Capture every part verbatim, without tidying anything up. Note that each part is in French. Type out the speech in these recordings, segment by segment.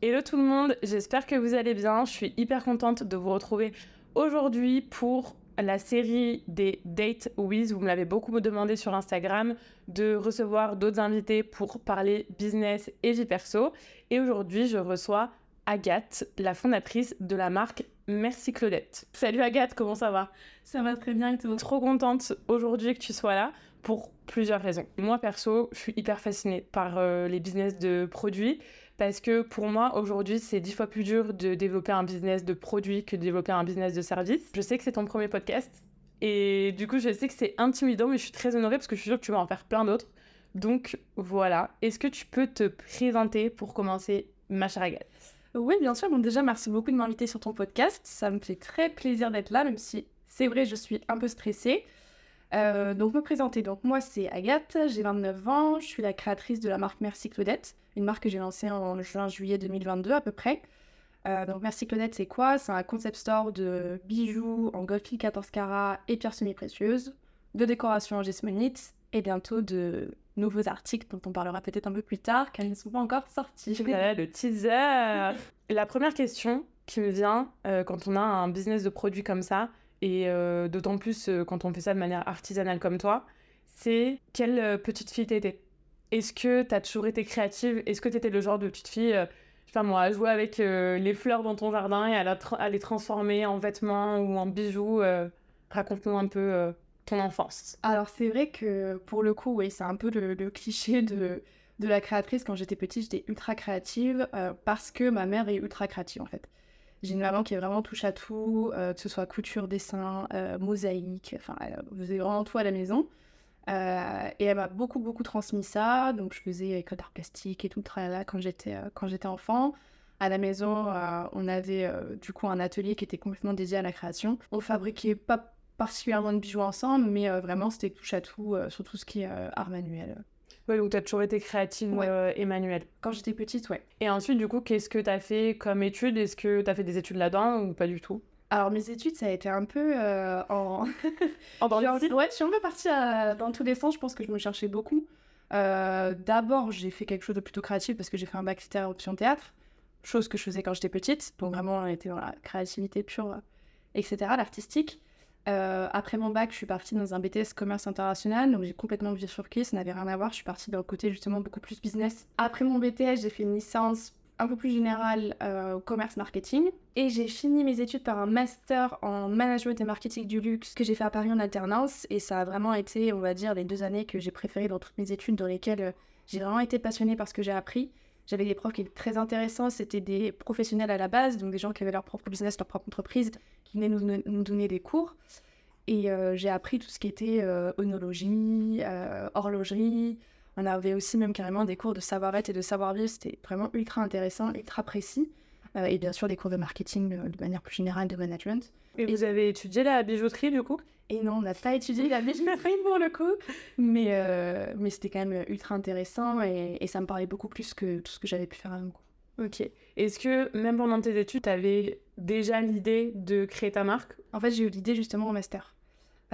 Hello tout le monde, j'espère que vous allez bien. Je suis hyper contente de vous retrouver aujourd'hui pour la série des Date With. Vous me l'avez beaucoup demandé sur Instagram de recevoir d'autres invités pour parler business et vie perso. Et aujourd'hui, je reçois Agathe, la fondatrice de la marque Merci Claudette. Salut Agathe, comment ça va ? Ça va très bien et toi ? Trop contente aujourd'hui que tu sois là pour plusieurs raisons. Moi perso, je suis hyper fascinée par euh, les business de produits parce que pour moi aujourd'hui, c'est dix fois plus dur de développer un business de produits que de développer un business de service. Je sais que c'est ton premier podcast et du coup, je sais que c'est intimidant mais je suis très honorée parce que je suis sûre que tu vas en faire plein d'autres. Donc voilà, est-ce que tu peux te présenter pour commencer, ma chère Agathe ? Oui, bien sûr. Bon, déjà, merci beaucoup de m'inviter sur ton podcast. Ça me fait très plaisir d'être là, même si c'est vrai, je suis un peu stressée. Euh, donc, me présenter. Donc, moi, c'est Agathe, j'ai vingt-neuf ans. Je suis la créatrice de la marque Merci Claudette, une marque que j'ai lancée en juin-juillet deux mille vingt-deux à peu près. Euh, donc, Merci Claudette, c'est quoi ? C'est un concept store de bijoux en gold fil quatorze carats et pierres semi-précieuses, de décoration en gesmonite et bientôt de nouveaux articles dont on parlera peut-être un peu plus tard car ils ne sont pas encore sortis. Voilà, le teaser. La première question qui me vient euh, quand on a un business de produits comme ça et euh, d'autant plus euh, quand on fait ça de manière artisanale comme toi, c'est quelle euh, petite fille t'étais ? Est-ce que t'as toujours été créative ? Est-ce que t'étais le genre de petite fille, euh, je sais pas moi, à jouer avec euh, les fleurs dans ton jardin et à, la tra- à les transformer en vêtements ou en bijoux ? euh, Raconte-nous un peu... Euh... ton enfance. Alors c'est vrai que pour le coup, oui, c'est un peu le, le cliché de, de la créatrice. Quand j'étais petite, j'étais ultra créative euh, parce que ma mère est ultra créative en fait. J'ai une maman qui est vraiment touche à tout, euh, que ce soit couture, dessin, euh, mosaïque, enfin elle faisait vraiment tout à la maison. Euh, et elle m'a beaucoup beaucoup transmis ça, donc je faisais école d'art plastique et tout le tralala quand j'étais, euh, quand j'étais enfant. À la maison, euh, on avait euh, du coup un atelier qui était complètement dédié à la création. On fabriquait pas particulièrement de bijoux ensemble, mais euh, vraiment, c'était touche à tout, euh, sur tout ce qui est euh, art manuel. Oui, donc tu as toujours été créative ouais. euh, et manuelle. Quand j'étais petite, ouais. Et ensuite, du coup, qu'est-ce que tu as fait comme études ? Est-ce que tu as fait des études là-dedans ou pas du tout ? Alors, mes études, ça a été un peu euh, en... en dans le... Ouais, je suis un peu partie à... dans tous les sens. Je pense que je me cherchais beaucoup. Euh, d'abord, j'ai fait quelque chose de plutôt créatif parce que j'ai fait un bac littéraire option théâtre, chose que je faisais quand j'étais petite. Donc, vraiment, on était dans la créativité pure, et cetera, l'artistique. Euh, après mon bac, je suis partie dans un B T S commerce international, donc j'ai complètement bifurqué, ça n'avait rien à voir, je suis partie d'un côté justement beaucoup plus business. Après mon B T S, j'ai fait une licence un peu plus générale euh, commerce marketing et j'ai fini mes études par un master en management et marketing du luxe que j'ai fait à Paris en alternance et ça a vraiment été, on va dire, les deux années que j'ai préférées dans toutes mes études dans lesquelles j'ai vraiment été passionnée par ce que j'ai appris. J'avais des profs qui étaient très intéressants, c'était des professionnels à la base, donc des gens qui avaient leur propre business, leur propre entreprise, qui venaient nous, nous donner des cours. Et euh, j'ai appris tout ce qui était euh, onologie, euh, horlogerie. On avait aussi même carrément des cours de savoir-être et de savoir-vivre. C'était vraiment ultra intéressant, ultra précis. Euh, et bien sûr, des cours de marketing euh, de manière plus générale, de management. Et, et vous avez étudié la bijouterie du coup ? Et non, on n'a pas étudié la bijouterie pour le coup, mais, euh, mais c'était quand même ultra intéressant et, et ça me parlait beaucoup plus que tout ce que j'avais pu faire avant. Ok. Est-ce que même pendant tes études, tu avais déjà l'idée de créer ta marque ? En fait, j'ai eu l'idée justement en master.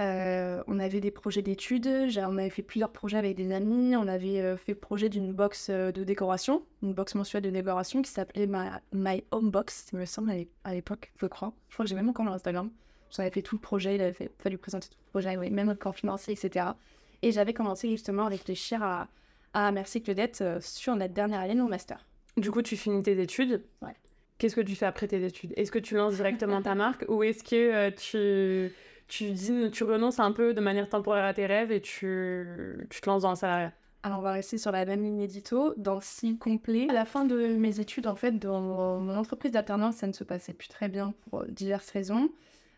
Euh, on avait des projets d'études, j'ai, on avait fait plusieurs projets avec des amis, on avait fait le projet d'une box de décoration, une box mensuelle de décoration qui s'appelait My, My Home Box, il me semble, à l'époque, je crois. Je crois que j'ai même encore l'Instagram. J'en avais fait tout le projet, il avait fait, fallu présenter tout le projet, ouais, même le camp financier, et cetera. Et j'avais commencé justement à réfléchir à, à Merci Claudette euh, sur la dernière année de mon master. Du coup, tu finis tes études. Ouais. Qu'est-ce que tu fais après tes études ? Est-ce que tu lances directement ta marque ou est-ce que euh, tu... Tu, dis, tu renonces un peu de manière temporaire à tes rêves et tu, tu te lances dans le salariat. Alors, on va rester sur la même ligne édito, dans le style complet. À la fin de mes études, en fait, dans mon entreprise d'alternance, ça ne se passait plus très bien pour diverses raisons.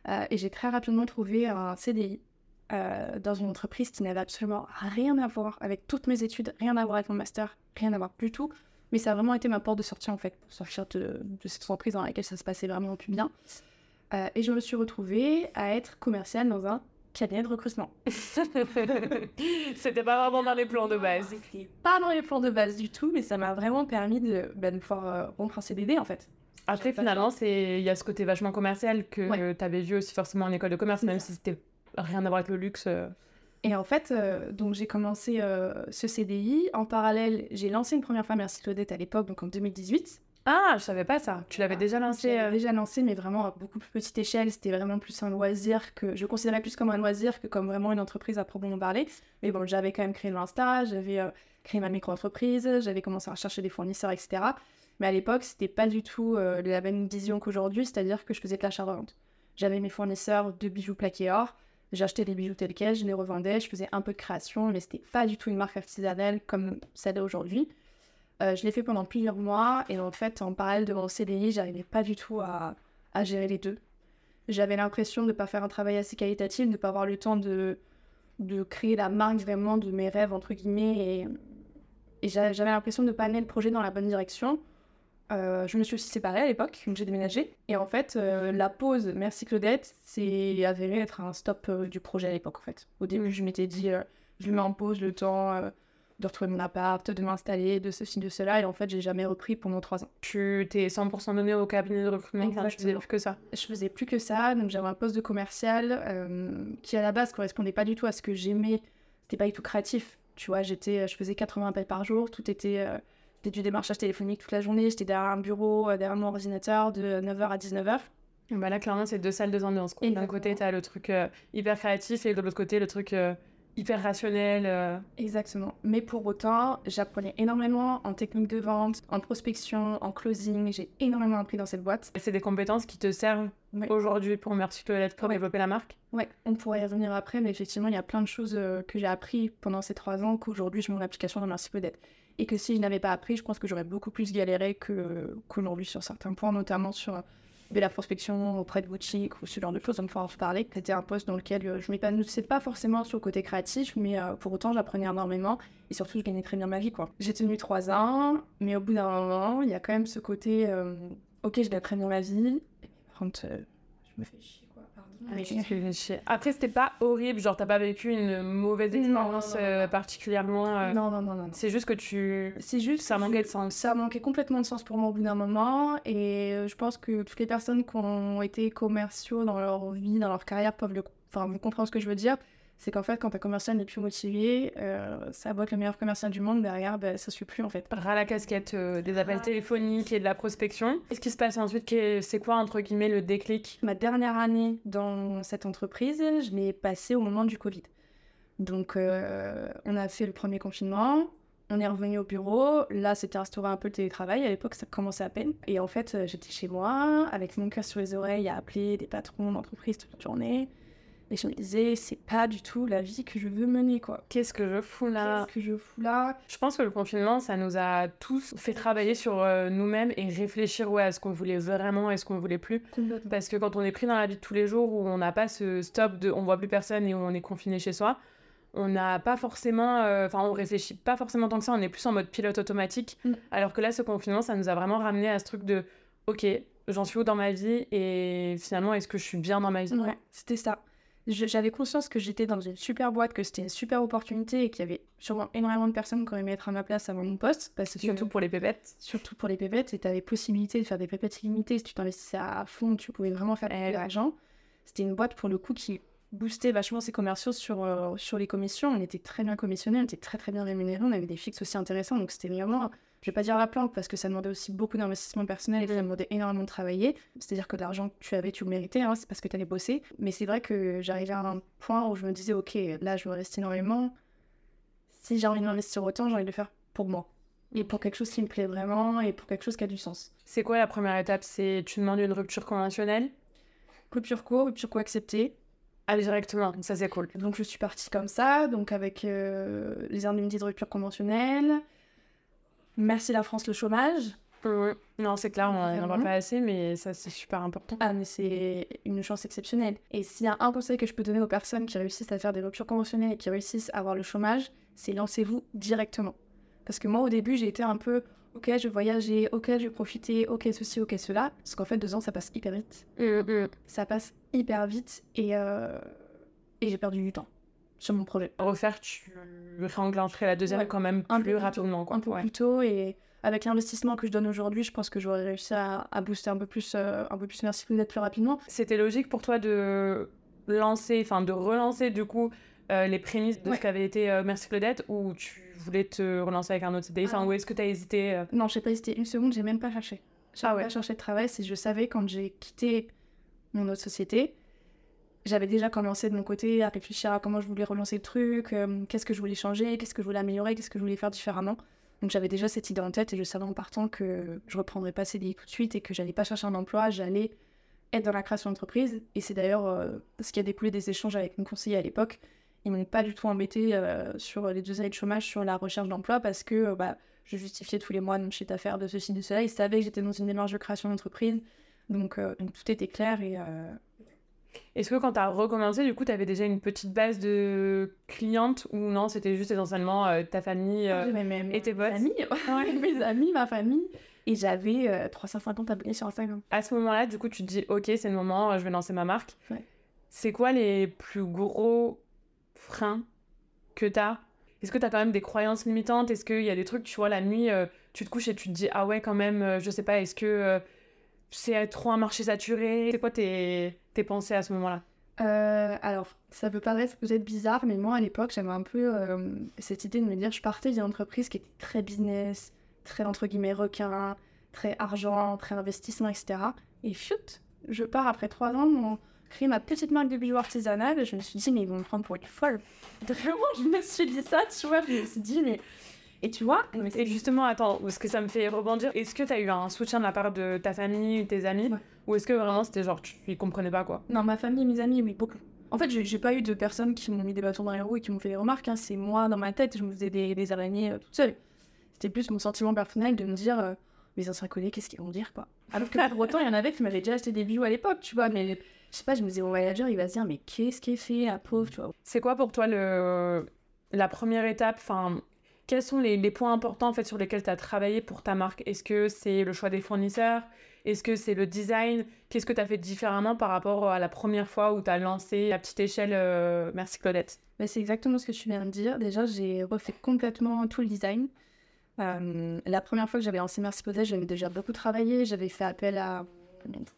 Euh, et j'ai très rapidement trouvé un C D I euh, dans une entreprise qui n'avait absolument rien à voir avec toutes mes études, rien à voir avec mon master, rien à voir du tout. Mais ça a vraiment été ma porte de sortie, en fait, pour sortir de, de cette entreprise dans laquelle ça se passait vraiment plus bien. Euh, et je me suis retrouvée à être commerciale dans un cabinet de recrutement. C'était pas vraiment dans les plans de base. Non, c'était pas dans les plans de base du tout, mais ça m'a vraiment permis de, bah, de pouvoir euh, rompre un C D D en fait. Après, finalement, il y a ce côté vachement commercial que ouais. t'avais vu aussi forcément en école de commerce, même si c'était rien à voir avec le luxe. Euh... Et en fait, euh, donc j'ai commencé euh, ce C D I. En parallèle, j'ai lancé une première fois Merci Claudette à l'époque, donc en deux mille dix-huit. Ah, je savais pas ça. Tu l'avais ah, déjà lancé euh... déjà lancé, mais vraiment à beaucoup plus petite échelle. C'était vraiment plus un loisir que... Je considérais plus comme un loisir que comme vraiment une entreprise à proprement parler. Mais bon, j'avais quand même créé l'Insta, j'avais euh, créé ma micro-entreprise, j'avais commencé à rechercher des fournisseurs, et cetera. Mais à l'époque, c'était pas du tout euh, la même vision qu'aujourd'hui, c'est-à-dire que je faisais de l'achat-revente. J'avais mes fournisseurs de bijoux plaqués or, j'achetais des bijoux tels quels, je les revendais, je faisais un peu de création, mais c'était pas du tout une marque artisanale comme celle aujourd'hui. Euh, je l'ai fait pendant plusieurs mois et en fait, en parallèle de mon C D I, j'arrivais pas du tout à, à gérer les deux. J'avais l'impression de ne pas faire un travail assez qualitatif, de ne pas avoir le temps de, de créer la marque vraiment de mes rêves, entre guillemets, et, et j'avais l'impression de ne pas amener le projet dans la bonne direction. Euh, je me suis aussi séparée à l'époque, donc j'ai déménagé. Et en fait, euh, la pause Merci Claudette s'est avérée être un stop euh, du projet à l'époque, en fait. Au début, je m'étais dit, euh, je mets en pause le temps... Euh, de retrouver mon appart, de m'installer, de ceci, de cela, et en fait, j'ai jamais repris pendant trois ans. Tu t'es cent pour cent donnée au cabinet de recrutement. Exactement. Tu faisais plus que ça. Je faisais plus que ça, donc j'avais un poste de commercial euh, qui, à la base, correspondait pas du tout à ce que j'aimais. C'était pas du tout créatif, tu vois, j'étais, je faisais quatre-vingts appels par jour, tout était, euh, c'était du démarchage téléphonique toute la journée, j'étais derrière un bureau, euh, derrière mon ordinateur, de neuf heures à dix-neuf heures. Bah là, clairement, c'est deux salles, deux ambiances. D'un côté, t'as le truc euh, hyper créatif, et de l'autre côté, le truc... Euh... hyper rationnel. Euh... Exactement. Mais pour autant, j'apprenais énormément en technique de vente, en prospection, en closing. J'ai énormément appris dans cette boîte. Et c'est des compétences qui te servent ouais. aujourd'hui pour Merci Claudette, pour ouais. développer la marque. Oui, on pourrait y revenir après, mais effectivement, il y a plein de choses que j'ai appris pendant ces trois ans qu'aujourd'hui, je mets en application dans Merci Claudette. Et que si je n'avais pas appris, je pense que j'aurais beaucoup plus galéré que, qu'aujourd'hui sur certains points, notamment sur... de la prospection auprès de boutiques ou ce genre de choses, on me fera en parler. C'était un poste dans lequel je m'épanouissais pas forcément sur le côté créatif, mais pour autant j'apprenais énormément et surtout je gagnais très bien ma vie, quoi. J'ai tenu trois ans, mais au bout d'un moment, il y a quand même ce côté euh, ok, je gagne très bien ma vie, quand euh, je me fais chier. Après, c'était pas horrible, genre t'as pas vécu une mauvaise expérience non, non, non, non. Euh, particulièrement. Euh... Non, non, non, non. C'est juste que tu. C'est juste. Ça manquait de sens. Ça manquait complètement de sens pour moi au bout d'un moment. Et je pense que toutes les personnes qui ont été commerciaux dans leur vie, dans leur carrière, peuvent le... enfin, comprendre ce que je veux dire. C'est qu'en fait, quand un commercial n'est plus motivé, euh, ça va être le meilleur commercial du monde. Derrière, ben, ça ne suit plus, en fait. Ras la casquette euh, des appels ah. téléphoniques et de la prospection. Qu'est-ce qui se passe ensuite? C'est quoi, entre guillemets, le déclic? Ma dernière année dans cette entreprise, je l'ai passée au moment du Covid. Donc, euh, on a fait le premier confinement. On est revenu au bureau. Là, c'était instauré un peu le télétravail. À l'époque, ça commençait à peine. Et en fait, j'étais chez moi, avec mon cœur sur les oreilles, à appeler des patrons d'entreprise toute la journée. Et je me disais, c'est pas du tout la vie que je veux mener, quoi. Qu'est-ce que je fous là ? Qu'est-ce que je fous là ? Je pense que le confinement, ça nous a tous fait travailler sur euh, nous-mêmes et réfléchir ouais, à ce qu'on voulait vraiment et ce qu'on voulait plus. Parce que quand on est pris dans la vie de tous les jours où on n'a pas ce stop de on voit plus personne et où on est confiné chez soi, on n'a pas forcément, enfin euh, on réfléchit pas forcément tant que ça, on est plus en mode pilote automatique. Mm. Alors que là, ce confinement, ça nous a vraiment ramené à ce truc de ok, j'en suis où dans ma vie et finalement, est-ce que je suis bien dans ma vie ? Ouais, c'était ça. J'avais conscience que j'étais dans une super boîte, que c'était une super opportunité et qu'il y avait sûrement énormément de personnes qui auraient aimé être à ma place avant mon poste. Parce que surtout pour les pépettes. Surtout pour les pépettes. Et tu avais possibilité de faire des pépettes illimitées. Si tu t'investissais à fond, tu pouvais vraiment faire de l'argent. C'était une boîte, pour le coup, qui boostait vachement ses commerciaux sur, euh, sur les commissions. On était très bien commissionnés, on était très très bien rémunérés. On avait des fixes aussi intéressants. Donc c'était vraiment... Je vais pas dire la planque parce que ça demandait aussi beaucoup d'investissement personnel et ça demandait énormément de travailler. C'est-à-dire que de l'argent que tu avais, tu le méritais, hein, c'est parce que tu allais bosser. Mais c'est vrai que j'arrivais à un point où je me disais, ok, là je veux rester énormément. Si j'ai envie de m'investir autant, j'ai envie de le faire pour moi. Et pour quelque chose qui me plaît vraiment et pour quelque chose qui a du sens. C'est quoi la première étape ? C'est tu demandes une rupture conventionnelle ? Rupture co, rupture co acceptée. Allez directement, ça c'est cool. Donc je suis partie comme ça, donc avec euh, les indemnités de rupture conventionnelle. Merci la France, le chômage. Euh, non, c'est clair, on n'en parle pas assez, mais ça, c'est super important. Ah, mais c'est une chance exceptionnelle. Et s'il y a un conseil que je peux donner aux personnes qui réussissent à faire des ruptures conventionnelles et qui réussissent à avoir le chômage, c'est lancez-vous directement. Parce que moi, au début, j'ai été un peu « Ok, je vais voyager, ok, je vais profiter, ok, ceci, ok, cela. » Parce qu'en fait, deux ans, ça passe hyper vite. Mm-hmm. Ça passe hyper vite et, euh... et j'ai perdu du temps. Sur mon projet. Refaire, tu réenclencherais la deuxième ouais, quand même plus, un plus rapidement. Quoi. Un peu ouais. plus tôt et avec l'investissement que je donne aujourd'hui, je pense que j'aurais réussi à, à booster un peu plus, euh, un peu plus Merci Claudette plus rapidement. C'était logique pour toi de lancer, enfin de relancer du coup euh, les prémices de ouais. ce qu'avait été euh, Merci Claudette ou tu voulais te relancer avec un autre C D I? Enfin, ah. où est-ce que tu as hésité euh... Non, j'ai pas hésité une seconde, j'ai même pas cherché. ah ouais. pas cherché de travail. C'est, je savais, quand j'ai quitté mon autre société, j'avais déjà commencé de mon côté à réfléchir à comment je voulais relancer le truc, euh, qu'est-ce que je voulais changer, qu'est-ce que je voulais améliorer, qu'est-ce que je voulais faire différemment. Donc j'avais déjà cette idée en tête et je savais en partant que je ne reprendrais pas C D I tout de suite et que j'allais pas chercher un emploi, j'allais être dans la création d'entreprise. Et c'est d'ailleurs euh, ce qui a découlé des échanges avec mon conseiller à l'époque. Ils ne m'ont pas du tout embêtée euh, sur les deux années de chômage, sur la recherche d'emploi, parce que euh, bah, je justifiais tous les mois de mon chiffre d'affaires, de ceci, de cela. Ils savaient que j'étais dans une démarche de création d'entreprise, donc, euh, donc tout était clair. Et, euh... Est-ce que quand tu as recommencé, du coup, tu avais déjà une petite base de clientes, ou non, c'était juste essentiellement euh, ta famille euh, oui, et tes potes amis, ouais, mes amis, ma famille. Et j'avais euh, trois cent cinquante abonnés sur Instagram. À ce moment-là, du coup, tu te dis « Ok, c'est le moment, je vais lancer ma marque ouais. ». C'est quoi les plus gros freins que t'as? Est-ce que t'as quand même des croyances limitantes? Est-ce qu'il y a des trucs, tu vois, la nuit, euh, tu te couches et tu te dis « Ah ouais, quand même, euh, je sais pas, est-ce que euh, c'est trop un marché saturé ?» C'est quoi tes, tes pensées à ce moment-là? euh, Alors, ça peut paraître peut-être bizarre, mais moi, à l'époque, j'avais un peu euh, cette idée de me dire « Je partais d'une entreprise qui était très business, très, entre guillemets, requin, très argent, très investissement, et cetera » Et chut, je pars après trois ans, mon... créer ma petite marque de bijoux artisanale, je me suis dit, mais ils vont me prendre pour une folle. Vraiment, je me suis dit ça, tu vois, je me suis dit, mais... Et tu vois... Mais et justement, attends, parce que ça me fait rebondir, est-ce que t'as eu un soutien de la part de ta famille, de tes amis, ouais. ou est-ce que vraiment c'était genre, tu les comprenais pas, quoi? Non, ma famille et mes amis, oui, beaucoup. En fait, j'ai, j'ai pas eu de personnes qui m'ont mis des bâtons dans les roues et qui m'ont fait des remarques, hein. C'est moi, dans ma tête, je me faisais des, des araignées euh, toute seule. C'était plus mon sentiment personnel de me dire... Euh, mes anciens collègues, qu'est-ce qu'ils vont dire, quoi? Alors que pour autant, il y en avait qui m'avaient déjà acheté des bijoux à l'époque, tu vois, mais je sais pas, je me disais, mon manager, il va se dire, mais qu'est-ce qu'elle fait, la pauvre, tu vois. C'est quoi pour toi le... la première étape, enfin, quels sont les, les points importants, en fait, sur lesquels tu as travaillé pour ta marque? Est-ce que c'est le choix des fournisseurs? Est-ce que c'est le design? Qu'est-ce que tu as fait différemment par rapport à la première fois où tu as lancé à petite échelle euh... Merci Claudette? Mais c'est exactement ce que tu viens de dire. Déjà, j'ai refait complètement tout le design. Euh, la première fois que j'avais lancé Merci Claudette, j'avais déjà beaucoup travaillé, j'avais fait appel à,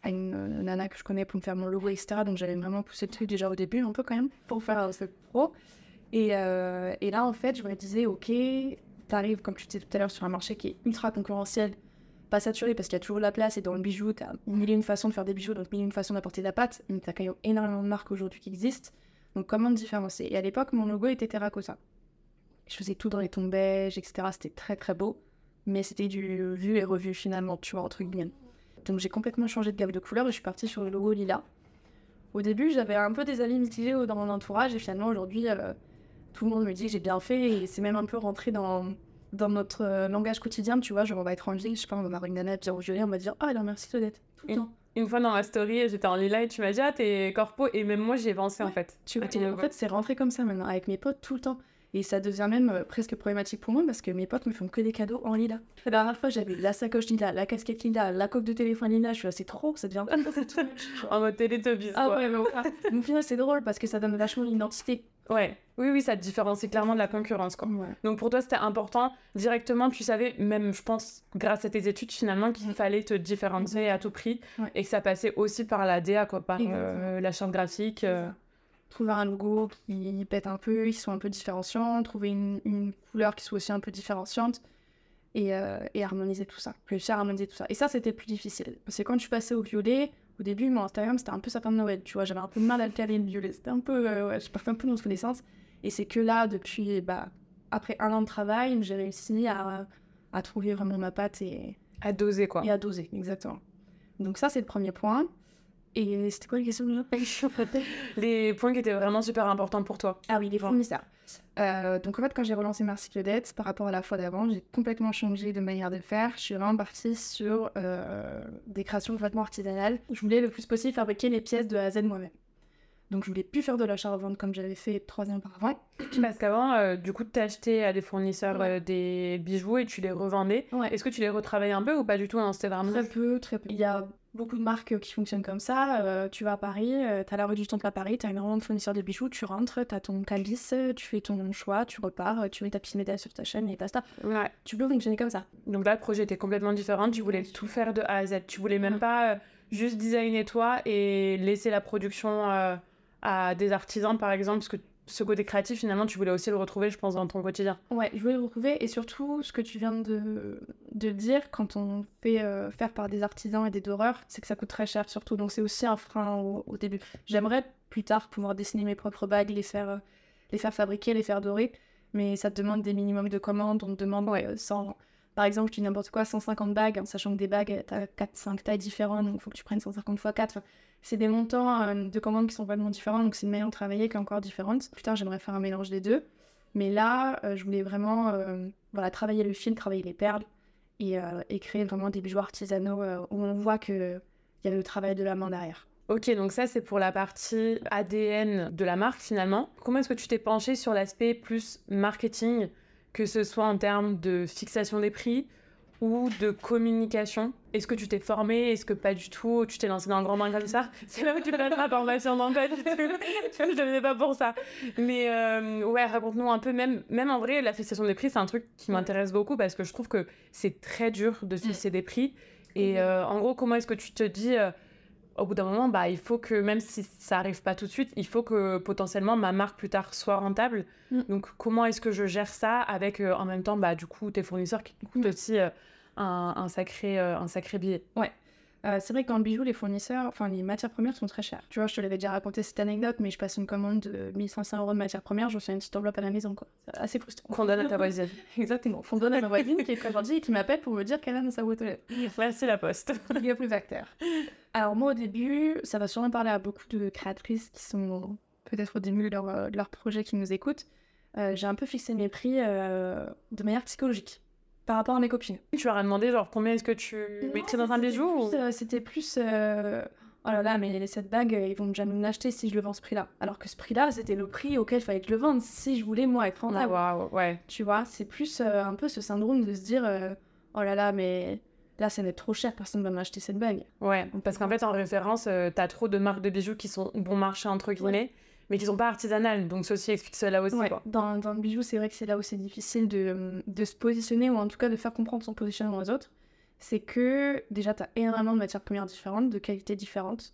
à une, une nana que je connais pour me faire mon logo, et cetera. Donc j'avais vraiment poussé le truc déjà au début, un peu quand même, pour faire ce pro. Et, euh, et là, en fait, je me disais, ok, t'arrives, comme tu disais tout à l'heure, sur un marché qui est ultra concurrentiel, pas saturé, parce qu'il y a toujours la place, et dans le bijou, t'as mille et une façons de faire des bijoux, donc mille et une façons d'apporter de la pâte, mais t'as quand même énormément de marques aujourd'hui qui existent, donc comment te différencier? Et à l'époque, mon logo était terracotta. Je faisais tout dans les tons beiges, et cetera. C'était très, très beau. Mais c'était du vu et revu, finalement, tu vois, entre guillemets. Donc, j'ai complètement changé de gamme de couleur et je suis partie sur le logo lilas. Au début, j'avais un peu des avis mitigés dans mon entourage. Et finalement, aujourd'hui, euh, tout le monde me dit que j'ai bien fait. Et c'est même un peu rentré dans, dans notre euh, langage quotidien. Tu vois, genre, on va être en ville, je sais pas, on va marrer une nana, bien violet, on va dire « Ah, oh, alors merci Claudette !» tout le temps. Une fois dans ma story, j'étais en lilas et tu m'as dit « Ah, t'es corpo !» Et même moi, j'ai pensé, ouais, en fait. Tu vois, en fait, c'est rentré comme ça maintenant, avec mes potes, tout le temps. Et ça devient même presque problématique pour moi parce que mes potes me font que des cadeaux en lilas. La dernière fois, j'avais la sacoche lilas, la casquette lilas, la coque de téléphone lilas. Je suis là, c'est trop, ça devient... en mode Teletubbies, ah, quoi. Ouais, mais au bon, final, c'est drôle parce que ça donne vachement une identité. Ouais, oui, oui, ça te différencie clairement de la concurrence, quoi. Ouais. Donc pour toi, c'était important. Directement, tu savais, même, je pense, grâce à tes études, finalement, qu'il fallait te différencier mmh. à tout prix ouais. et que ça passait aussi par la D A, quoi, par euh, la charte graphique. Euh... Trouver un logo qui pète un peu, qui soit un peu différenciant, trouver une, une couleur qui soit aussi un peu différenciante et, euh, et harmoniser tout ça. Réussir à harmoniser tout ça. Et ça, c'était plus difficile. Parce que quand je suis passée au violet, au début, mon Instagram, c'était un peu sapin de Noël, tu vois. J'avais un peu de mal à le caler, le violet. C'était un peu... Euh, ouais, je partais un peu dans tous les sens. Et c'est que là, depuis... bah après un an de travail, j'ai réussi à, à trouver vraiment ma patte et... À doser, quoi. Et à doser, exactement. Donc ça, c'est le premier point. Et c'était quoi les questions que Les points qui étaient vraiment super importants pour toi. Ah oui, les fournisseurs. Euh, donc en fait, quand j'ai relancé Merci Claudette, par rapport à la fois d'avant, j'ai complètement changé de manière de faire. Je suis vraiment partie sur euh, des créations complètement artisanales. Je voulais le plus possible fabriquer les pièces de A à Z moi-même. Donc je voulais plus faire de l'achat-revente comme j'avais fait trois ans auparavant. Parce qu'avant, euh, du coup, tu achetais à des fournisseurs ouais. euh, des bijoux et tu les revendais. Ouais. Est-ce que tu les retravailles un peu ou pas du tout hein, c'était vraiment... Très peu, très peu. Il y a... beaucoup de marques qui fonctionnent comme ça. Euh, tu vas à Paris, euh, t'as la rue du Temple à Paris, t'as énormément de fournisseurs de bijoux, tu rentres, t'as ton calice, tu fais ton choix, tu repars, tu mets ta petite médaille sur ta chaîne et basta. Ouais. Tu peux fonctionner comme ça. Donc là, le projet était complètement différent. Tu voulais tout faire de A à Z. Tu voulais même ouais. pas euh, juste designer toi et laisser la production euh, à des artisans, par exemple, parce que ce côté créatif, finalement, tu voulais aussi le retrouver, je pense, dans ton quotidien. Ouais, je voulais le retrouver. Et surtout, ce que tu viens de, de dire, quand on fait euh, faire par des artisans et des doreurs, c'est que ça coûte très cher, surtout. Donc, c'est aussi un frein au, au début. J'aimerais, plus tard, pouvoir dessiner mes propres bagues, les faire, euh, les faire fabriquer, les faire dorer. Mais ça te demande des minimums de commandes. On te demande, ouais, cent, par exemple, je dis n'importe quoi, cent cinquante bagues, en sachant que des bagues, t'as quatre cinq tailles différentes, donc il faut que tu prennes cent cinquante fois quatre. Enfin, c'est des montants euh, de commandes qui sont vraiment différents, donc c'est une manière de travailler qui est encore différente. Plus tard, j'aimerais faire un mélange des deux. Mais là, euh, je voulais vraiment euh, voilà, travailler le fil, travailler les perles et, euh, et créer vraiment des bijoux artisanaux euh, où on voit qu'il y a le travail de la main derrière. Ok, donc ça, c'est pour la partie A D N de la marque, finalement. Comment est-ce que tu t'es penchée sur l'aspect plus marketing, que ce soit en termes de fixation des prix ou de communication? Est-ce que tu t'es formée? Est-ce que pas du tout? Tu t'es lancée dans un grand bain comme ça? C'est là où tu donnes ma formation dans le code. Je ne le faisais pas pour ça. Mais euh, ouais, raconte-nous un peu. Même, même en vrai, la fixation des prix, c'est un truc qui m'intéresse beaucoup parce que je trouve que c'est très dur de fixer des prix. Et euh, en gros, comment est-ce que tu te dis... Euh, au bout d'un moment, bah, il faut que, même si ça n'arrive pas tout de suite, il faut que potentiellement ma marque plus tard soit rentable. Mm. Donc, comment est-ce que je gère ça avec, euh, en même temps, bah, du coup, tes fournisseurs qui coûtent aussi euh, un, un, sacré, euh, un sacré billet? Ouais. Euh, c'est vrai que dans le bijou, les fournisseurs, enfin, les matières premières sont très chères. Tu vois, je te l'avais déjà raconté cette anecdote, mais je passe une commande de mille cinq cents euros de matières premières, j'en fais une petite enveloppe à la maison, quoi. C'est assez frustrant. Qu'on donne à ta voisine. Exactement. Qu'on donne à ma voisine qui est très gentille et qui m'appelle pour me dire qu'elle a dans sa boîte aux lettres. Là, c'est la poste. Il y a plus d'acteurs. Alors moi, au début, ça va sûrement parler à beaucoup de créatrices qui sont peut-être au début de leur, de leur projet, qui nous écoutent. Euh, j'ai un peu fixé mes prix euh, de manière psychologique par rapport à mes copines. Tu leur as demandé genre combien est-ce que tu mettrais dans un bijou plus, ou... euh, C'était plus... Euh... oh là là, mais cette bague, ils vont jamais me l'acheter si je le vends ce prix-là. Alors que ce prix-là, c'était le prix auquel il fallait que je le vende si je voulais, moi, être rentable. Ah, wow, ouais. Tu vois, c'est plus euh, un peu ce syndrome de se dire euh, oh là là, mais... là, ça va être trop cher, personne ne va m'acheter cette bague. Ouais, parce qu'en fait, en référence, euh, t'as trop de marques de bijoux qui sont bon marché, entre guillemets, ouais. mais qui sont pas artisanales. Donc, ceci explique cela aussi. Ouais. Quoi. Dans, dans le bijou, c'est vrai que c'est là où c'est difficile de, de se positionner, ou en tout cas de faire comprendre son positionnement aux autres. C'est que, déjà, t'as énormément de matières premières différentes, de qualités différentes,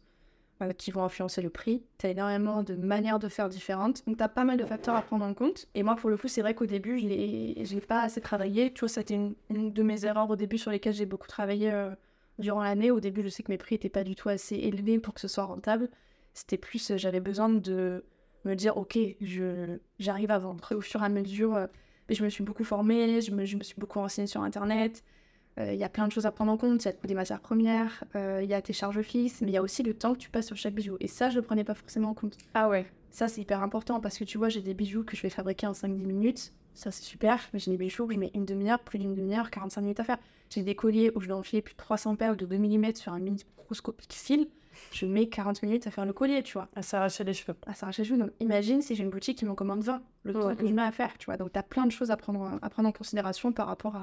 euh, qui vont influencer le prix. T'as énormément de manières de faire différentes. Donc, t'as pas mal de facteurs à prendre en compte. Et moi, pour le coup, c'est vrai qu'au début, je l'ai, je l'ai pas assez travaillé. Tu vois, c'était une, une de mes erreurs au début sur lesquelles j'ai beaucoup travaillé euh, durant l'année. Au début, je sais que mes prix étaient pas du tout assez élevés pour que ce soit rentable. C'était plus, euh, j'avais besoin de me dire, ok, je, j'arrive à vendre. Et au fur et à mesure, euh, je me suis beaucoup formée, je me, je me suis beaucoup renseignée sur Internet. Il euh, y a plein de choses à prendre en compte, il y a des matières premières, il euh, y a tes charges fixes, mais il y a aussi le temps que tu passes sur chaque bijou. Et ça, je ne le prenais pas forcément en compte. Ah ouais. Ça, c'est hyper important parce que tu vois, j'ai des bijoux que je vais fabriquer en cinq à dix minutes. Ça, c'est super. Mais j'ai des bijoux où je mets une demi-heure, plus d'une demi-heure, quarante-cinq minutes à faire. J'ai des colliers où je dois enfiler plus de trois cents perles de deux millimètres sur un microscopique fil. Je mets quarante minutes à faire le collier, tu vois. À s'arracher les cheveux. À s'arracher les cheveux. Donc, imagine si j'ai une boutique qui m'en commande vingt, le temps que je mets à faire, tu vois. Donc, tu as plein de choses à prendre, à prendre en considération par rapport à.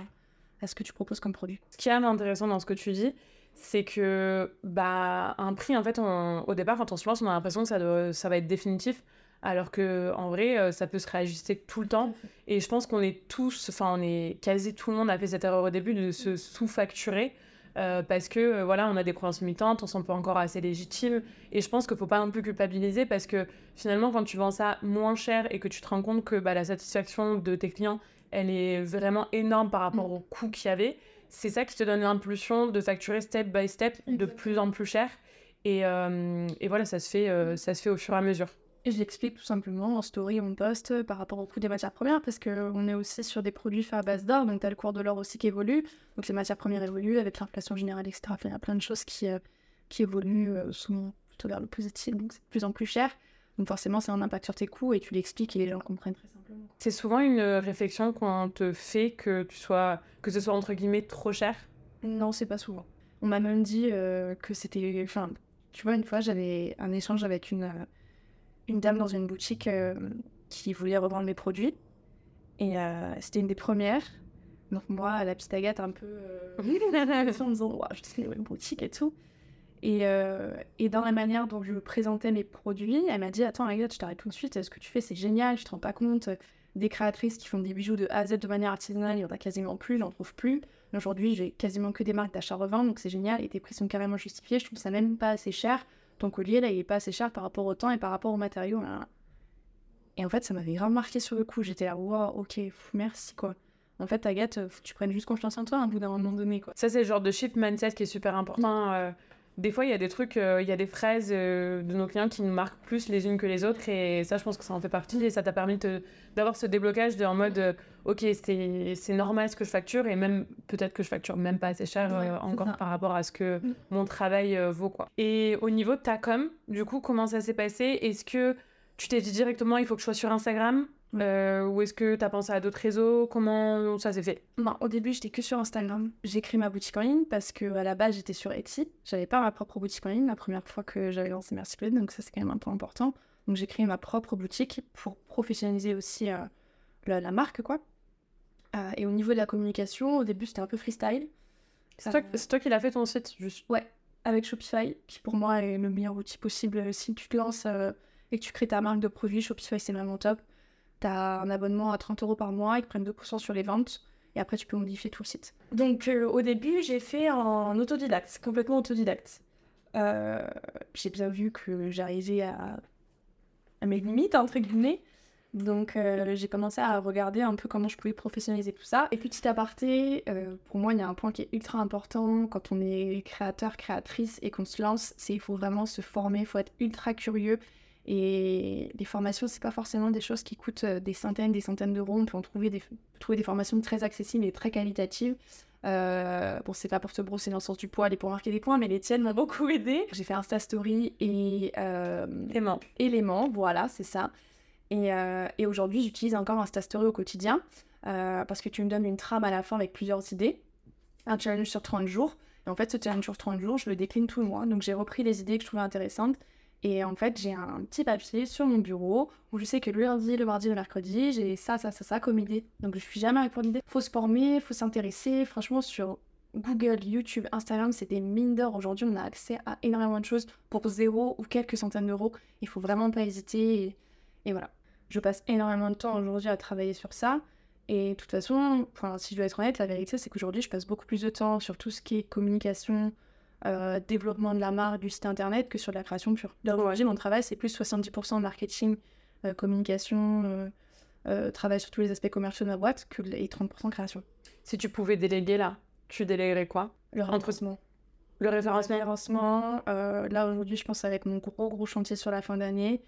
à ce que tu proposes comme produit. Ce qui est intéressant dans ce que tu dis, c'est que bah, un prix, en fait, on, au départ, quand on se lance, on a l'impression que ça, doit, ça va être définitif, alors qu'en vrai, ça peut se réajuster tout le temps. Et je pense qu'on est tous, enfin, on est quasi tout le monde a fait cette erreur au début de se sous-facturer, euh, parce que, euh, voilà, on a des croyances militantes, on s'en peut encore assez légitime, et je pense qu'il ne faut pas non plus culpabiliser, parce que finalement, quand tu vends ça moins cher et que tu te rends compte que bah, la satisfaction de tes clients, elle est vraiment énorme par rapport mmh. au coût qu'il y avait. C'est ça qui te donne l'impulsion de facturer step by step de Exactement. Plus en plus cher. Et, euh, et voilà, ça se, fait, euh, ça se fait au fur et à mesure. Et je l'explique tout simplement en story, on poste par rapport au coût des matières premières parce qu'on est aussi sur des produits faits à base d'or, donc tu as le cours de l'or aussi qui évolue. Donc les matières premières évoluent avec l'inflation générale, et cetera. Enfin, il y a plein de choses qui, euh, qui évoluent euh, souvent plutôt vers le positif, donc c'est de plus en plus cher. Donc forcément, ça a un impact sur tes coûts et tu l'expliques et les gens comprennent très simplement. C'est souvent une réflexion qu'on te fait que, tu sois, que ce soit entre guillemets trop cher? Non, c'est pas souvent. On m'a même dit euh, que c'était... Enfin, tu vois, une fois, j'avais un échange avec une, euh, une dame dans une boutique euh, qui voulait revendre mes produits. Et euh, c'était une des premières. Donc moi, la petite Agathe, un peu... Euh, en disant, ouais, je sais, une boutique et tout. Et, euh, et dans la manière dont je présentais mes produits, elle m'a dit « Attends, Agathe, je t'arrête tout de suite, ce que tu fais, c'est génial, je te rends pas compte. Des créatrices qui font des bijoux de A à Z de manière artisanale, il n'y en a quasiment plus, j'en trouve plus. Aujourd'hui, j'ai quasiment que des marques d'achat-revente, donc c'est génial, et tes prix sont carrément justifiés, je trouve ça même pas assez cher. Ton collier, là, il est pas assez cher par rapport au temps et par rapport aux matériaux. » Et en fait, ça m'avait grave marqué sur le coup. J'étais là, wow, ok, merci quoi. En fait, Agathe, faut que tu prennes juste confiance en toi à un bout d'un moment donné, quoi. Ça, c'est le genre de shift mindset qui est super important. Euh, des fois, il y a des trucs, il euh, y a des phrases euh, de nos clients qui nous marquent plus les unes que les autres. Et ça, je pense que ça en fait partie. Et ça t'a permis te, d'avoir ce déblocage de, en mode, euh, ok, c'est, c'est normal ce que je facture. Et même, peut-être que je facture même pas assez cher ouais, euh, encore par rapport à ce que mmh. mon travail euh, vaut, quoi. Et au niveau de ta com, du coup, comment ça s'est passé ? Est-ce que tu t'es dit directement, il faut que je sois sur Instagram ? Euh, ou est-ce que t'as pensé à d'autres réseaux ? Comment ça s'est fait ? Non, au début, j'étais que sur Instagram. J'ai créé ma boutique en ligne parce que à la base, j'étais sur Etsy. J'avais pas ma propre boutique en ligne la première fois que j'avais lancé Merci Claudette, donc ça c'est quand même un point important. Donc j'ai créé ma propre boutique pour professionnaliser aussi euh, la, la marque, quoi. Euh, et au niveau de la communication, au début, c'était un peu freestyle. C'est, euh... toi, c'est toi qui l'as fait ton site, juste ? Ouais, avec Shopify, qui pour moi est le meilleur outil possible. Si tu te lances euh, et que tu crées ta marque de produits, Shopify c'est vraiment top. T'as un abonnement à trente euros par mois, ils te prennent deux pour cent sur les ventes, et après tu peux modifier tout le site. Donc euh, au début, j'ai fait en autodidacte, complètement autodidacte. Euh, j'ai bien vu que j'arrivais à, à mes limites, entre guillemets, donc euh, j'ai commencé à regarder un peu comment je pouvais professionnaliser tout ça. Et puis petit aparté, euh, pour moi, il y a un point qui est ultra important quand on est créateur, créatrice, et qu'on se lance, c'est qu'il faut vraiment se former, il faut être ultra curieux. Et les formations, c'est pas forcément des choses qui coûtent des centaines, des centaines d'euros. On peut en trouver des, trouver des formations très accessibles et très qualitatives. Euh, bon, c'est pas pour te brosser dans le sens du poil et pour marquer des points, mais les tiennes m'ont beaucoup aidée. J'ai fait Insta Story et euh, Éléments. Éléments, voilà, c'est ça. Et, euh, et aujourd'hui, j'utilise encore Insta Story au quotidien euh, parce que tu me donnes une trame à la fin avec plusieurs idées, un challenge sur trente jours. Et en fait, ce challenge sur trente jours, je le décline tout le mois. Donc, j'ai repris les idées que je trouvais intéressantes. Et en fait, j'ai un petit papier sur mon bureau où je sais que le lundi, le mardi, le mercredi, j'ai ça, ça, ça, ça comme idée. Donc, je suis jamais à court d'idées. Faut se former, faut s'intéresser. Franchement, sur Google, YouTube, Instagram, c'est des mines d'or. Aujourd'hui, on a accès à énormément de choses pour zéro ou quelques centaines d'euros. Il faut vraiment pas hésiter. Et, et voilà. Je passe énormément de temps aujourd'hui à travailler sur ça. Et de toute façon, enfin, si je dois être honnête, la vérité, c'est qu'aujourd'hui, je passe beaucoup plus de temps sur tout ce qui est communication, Euh, développement de la marque, du site internet, que sur de la création pure. Donc aujourd'hui, mon travail, c'est plus soixante-dix pour cent de marketing, euh, communication, euh, euh, travail sur tous les aspects commerciaux de ma boîte, que les trente pour cent création. Si tu pouvais déléguer là, tu déléguerais quoi ? Le référencement. Le référencement, euh, là aujourd'hui, je pense avec mon gros gros chantier sur la fin d'année,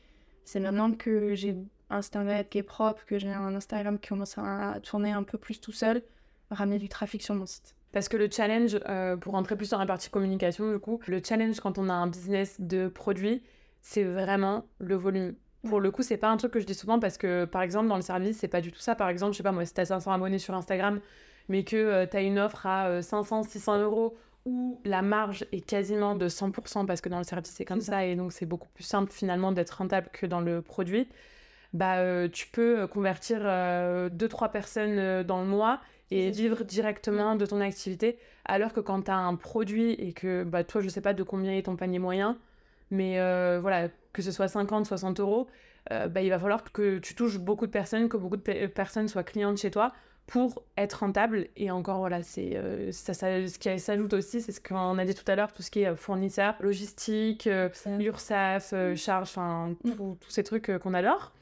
c'est maintenant que j'ai un site internet qui est propre, que j'ai un Instagram qui commence à tourner un peu plus tout seul, ramener du trafic sur mon site. Parce que le challenge, euh, pour rentrer plus dans la partie communication, du coup, le challenge quand on a un business de produit, c'est vraiment le volume. Mmh. Pour le coup, c'est pas un truc que je dis souvent parce que, par exemple, dans le service, c'est pas du tout ça. Par exemple, je sais pas moi, si t'as cinq cents abonnés sur Instagram, mais que euh, t'as une offre à euh, cinq cents, six cents euros où la marge est quasiment de cent pour cent parce que dans le service, c'est comme c'est ça. ça et donc c'est beaucoup plus simple finalement d'être rentable que dans le produit. Bah, euh, tu peux convertir euh, deux à trois personnes euh, dans le mois et vivre directement de ton activité, alors que quand t'as un produit et que bah, toi, je sais pas de combien est ton panier moyen, mais euh, voilà, que ce soit cinquante, soixante euros, euh, bah, il va falloir que tu touches beaucoup de personnes, que beaucoup de pe- personnes soient clientes chez toi pour être rentable. Et encore, voilà, c'est, euh, ça, ça, ce qui s'ajoute aussi, c'est ce qu'on a dit tout à l'heure, tout ce qui est fournisseur, logistique, euh, URSSAF, euh, charge, enfin, tous ces trucs euh, qu'on adore.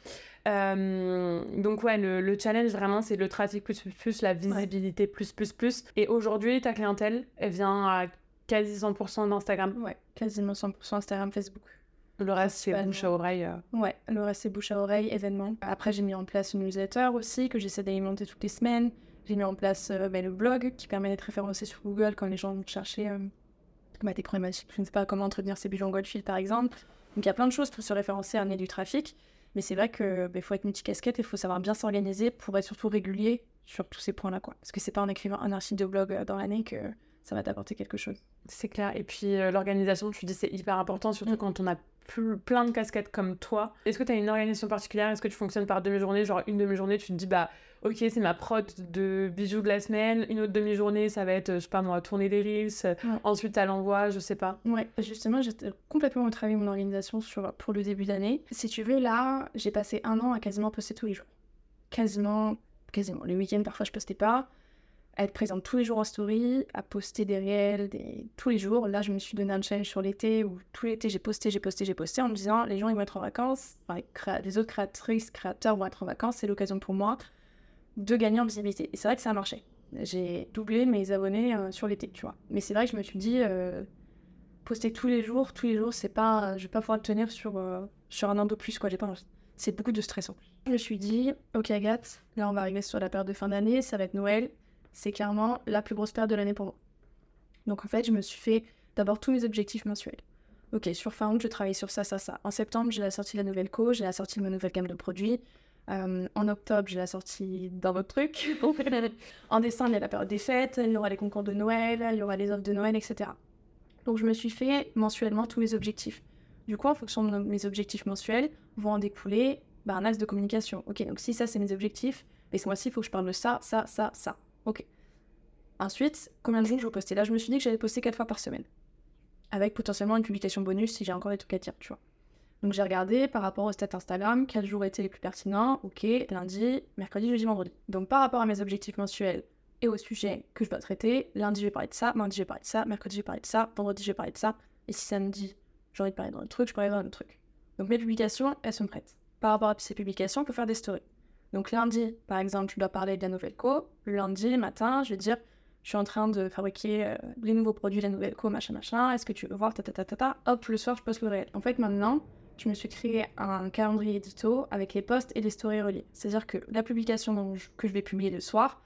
Euh, donc ouais, le, le challenge vraiment c'est le trafic plus plus plus, la visibilité plus plus plus. Et aujourd'hui ta clientèle elle vient à quasi cent pour cent d'Instagram. Ouais, quasiment cent pour cent Instagram, Facebook. Le reste c'est bouche à oreille. Ouais, le reste c'est bouche à oreille, événements. Après j'ai mis en place une newsletter aussi que j'essaie d'alimenter toutes les semaines. J'ai mis en place euh, bah, le blog qui permet d'être référencé sur Google quand les gens vont chercher euh, bah, des problématiques, je ne sais pas comment entretenir ses bilans Goldfield par exemple. Donc il y a plein de choses pour se référencer, amener du trafic. Mais c'est vrai qu'il bah, faut être multicasquette et il faut savoir bien s'organiser pour être surtout régulier sur tous ces points-là, quoi. Parce que c'est pas en écrivant un article de blog dans l'année que ça va t'apporter quelque chose. C'est clair. Et puis euh, l'organisation, tu dis, c'est hyper important, surtout mmh. quand on a plus, plein de casquettes comme toi. Est-ce que tu as une organisation particulière ? Est-ce que tu fonctionnes par demi-journée ? Genre une demi-journée, tu te dis, bah, ok, c'est ma prod de bijoux de la semaine. Une autre demi-journée, ça va être, je sais pas moi, tourner des reels. Ouais. Ensuite, à l'envoi, je sais pas. Ouais, justement, j'ai complètement retravaillé mon organisation sur, pour le début d'année. Si tu veux, là, j'ai passé un an à quasiment poster tous les jours. Quasiment, quasiment. Le week-end, parfois, je postais pas. à être présente tous les jours en story, à poster des réels des... tous les jours. Là, je me suis donné un challenge sur l'été où tout l'été, j'ai posté, j'ai posté, j'ai posté en me disant les gens, ils vont être en vacances, enfin, les autres créatrices, créateurs vont être en vacances, c'est l'occasion pour moi de gagner en visibilité. Et c'est vrai que ça a marché. J'ai doublé mes abonnés euh, sur l'été, tu vois. Mais c'est vrai que je me suis dit, euh, poster tous les jours, tous les jours, c'est pas, je vais pas pouvoir le tenir sur, euh, sur un an de plus, quoi. J'ai pas envie. C'est beaucoup de stressant. Je me suis dit, ok Agathe, là on va arriver sur la période de fin d'année, ça va être Noël. C'est clairement la plus grosse période de l'année pour moi. Donc en fait, je me suis fait d'abord tous mes objectifs mensuels. Ok, sur fin août, je travaille sur ça, ça, ça. En septembre, j'ai la sortie de la nouvelle co, j'ai la sortie de ma nouvelle gamme de produits. Euh, en octobre, j'ai la sortie d'un autre truc. En décembre, il y a la période des fêtes, il y aura les concours de Noël, il y aura les offres de Noël, et cetera. Donc je me suis fait mensuellement tous mes objectifs. Du coup, en fonction de mes objectifs mensuels, vont en découler bah, un axe de communication. Ok, donc si ça, c'est mes objectifs, et ce mois-ci, il faut que je parle de ça, ça, ça, ça. Ok. Ensuite, combien de jours je vais poster ? Là, je me suis dit que j'allais poster quatre fois par semaine, avec potentiellement une publication bonus si j'ai encore des trucs à dire, tu vois. Donc j'ai regardé par rapport aux stats Instagram, quels jours étaient les plus pertinents. Ok, lundi, mercredi, jeudi, vendredi. Donc par rapport à mes objectifs mensuels et aux sujets que je dois traiter, lundi je vais parler de ça, mardi je vais parler de ça, mercredi je vais parler de ça, vendredi je vais parler de ça. Et si samedi j'ai envie de parler d'un autre truc, je parlerai d'un autre truc. Donc mes publications, elles sont prêtes. Par rapport à ces publications, on peut faire des stories. Donc lundi, par exemple, je dois parler de la nouvelle co. Lundi matin, je vais dire, je suis en train de fabriquer euh, les nouveaux produits de la nouvelle co, machin, machin. Est-ce que tu veux voir, ta, ta, ta, ta, ta. Hop, le soir je poste le réel. En fait maintenant, je me suis créé un calendrier édito avec les posts et les stories reliées. C'est-à-dire que la publication que je vais publier le soir,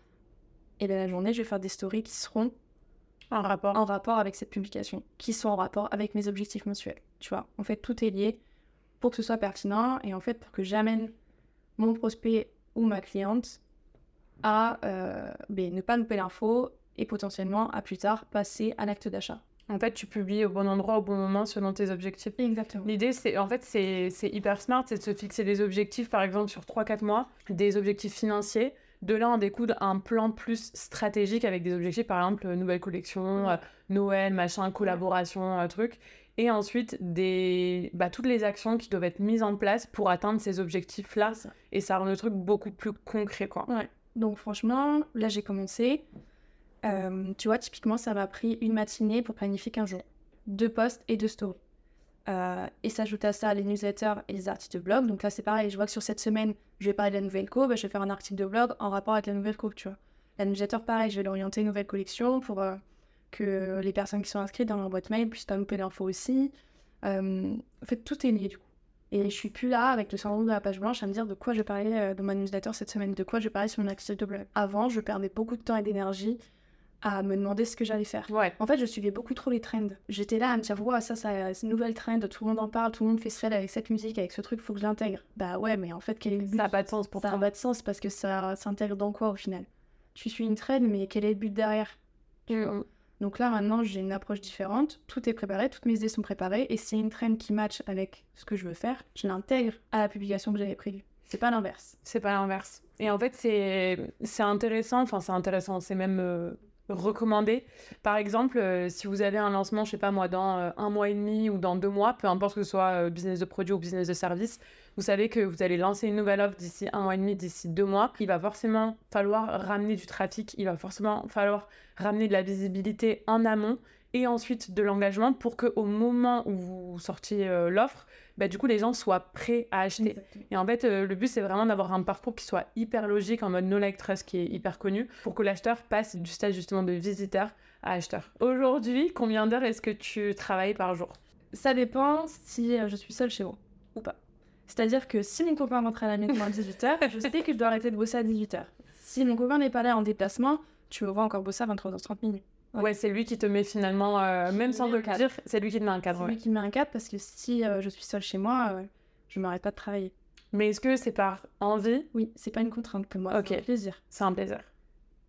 et bien la journée, je vais faire des stories qui seront en rapport, en rapport avec cette publication, qui sont en rapport avec mes objectifs mensuels. Tu vois, en fait, tout est lié pour que ce soit pertinent et en fait, pour que j'amène mon prospect ou ma cliente à euh, ben, ne pas louper l'info et potentiellement, à plus tard, passer à l'acte d'achat. En fait, tu publies au bon endroit, au bon moment, selon tes objectifs. Exactement. L'idée, c'est, en fait, c'est, c'est hyper smart, c'est de se fixer des objectifs, par exemple, sur trois à quatre mois, des objectifs financiers. De là, on découle un plan plus stratégique avec des objectifs, par exemple, nouvelle collection, ouais. euh, Noël, machin, collaboration, ouais. truc. Et ensuite, des, bah, toutes les actions qui doivent être mises en place pour atteindre ces objectifs-là. Ouais. Et ça rend le truc beaucoup plus concret, quoi. Ouais. Donc, franchement, là, j'ai commencé... Euh, tu vois, typiquement, ça m'a pris une matinée pour planifier quinze jours. Deux posts et deux stories. Euh, et s'ajoute à ça les newsletters et les articles de blog. Donc là, c'est pareil. Je vois que sur cette semaine, je vais parler de la nouvelle co. Bah, je vais faire un article de blog en rapport avec la nouvelle co, tu vois. La newsletter, pareil. Je vais l'orienter à une nouvelle collection pour euh, que les personnes qui sont inscrites dans leur boîte mail puissent pas louper l'info aussi. Euh, en fait, tout est lié, du coup. Et je suis plus là avec le syndrome de la page blanche à me dire de quoi je vais parler dans ma newsletter cette semaine, de quoi je vais parler sur mon article de blog. Avant, je perdais beaucoup de temps et d'énergie à me demander ce que j'allais faire. Ouais. En fait, je suivais beaucoup trop les trends. J'étais là à me dire, ouais, ça, ça, c'est une nouvelle trend, tout le monde en parle, tout le monde fait ce thread avec cette musique, avec ce truc, faut que je l'intègre. Bah ouais, mais en fait, quel est le but ? Ça n'a pas de sens pour toi. Ça n'a pas de sens parce que ça s'intègre dans quoi au final ? Tu suis une trend, mais quel est le but derrière ? mmh. Donc là, maintenant, j'ai une approche différente. Tout est préparé, toutes mes idées sont préparées, et s'il y a une trend qui match avec ce que je veux faire, je l'intègre à la publication que j'avais prévue. C'est pas l'inverse. C'est pas l'inverse. Et en fait, c'est, c'est intéressant, enfin, c'est intéressant, c'est même. Euh... recommandé. Par exemple, euh, si vous avez un lancement, je sais pas moi, dans euh, un mois et demi ou dans deux mois, peu importe que ce soit euh, business de produit ou business de service, vous savez que vous allez lancer une nouvelle offre d'ici un mois et demi, d'ici deux mois. Il va forcément falloir ramener du trafic, il va forcément falloir ramener de la visibilité en amont et ensuite de l'engagement pour qu'au moment où vous sortiez euh, l'offre, bah, du coup, les gens soient prêts à acheter. Exactement. Et en fait, euh, le but, c'est vraiment d'avoir un parcours qui soit hyper logique, en mode no like trust, qui est hyper connu, pour que l'acheteur passe du stade justement de visiteur à acheteur. Aujourd'hui, combien d'heures est-ce que tu travailles par jour ? Ça dépend si je suis seule chez moi ou pas. C'est-à-dire que si mon copain rentre à la maison à dix-huit heures, je sais que je dois arrêter de bosser à dix-huit heures. Si mon copain n'est pas là en déplacement, tu me vois encore bosser à vingt-trois heures trente. Ouais. ouais, c'est lui qui te met finalement, euh, même sans le dire, c'est lui qui te met un cadre. C'est ouais. lui qui me met un cadre parce que si euh, je suis seule chez moi, euh, je m'arrête pas de travailler. Mais est-ce que c'est par envie ? Oui, c'est pas une contrainte pour moi, okay. C'est un plaisir. C'est un plaisir.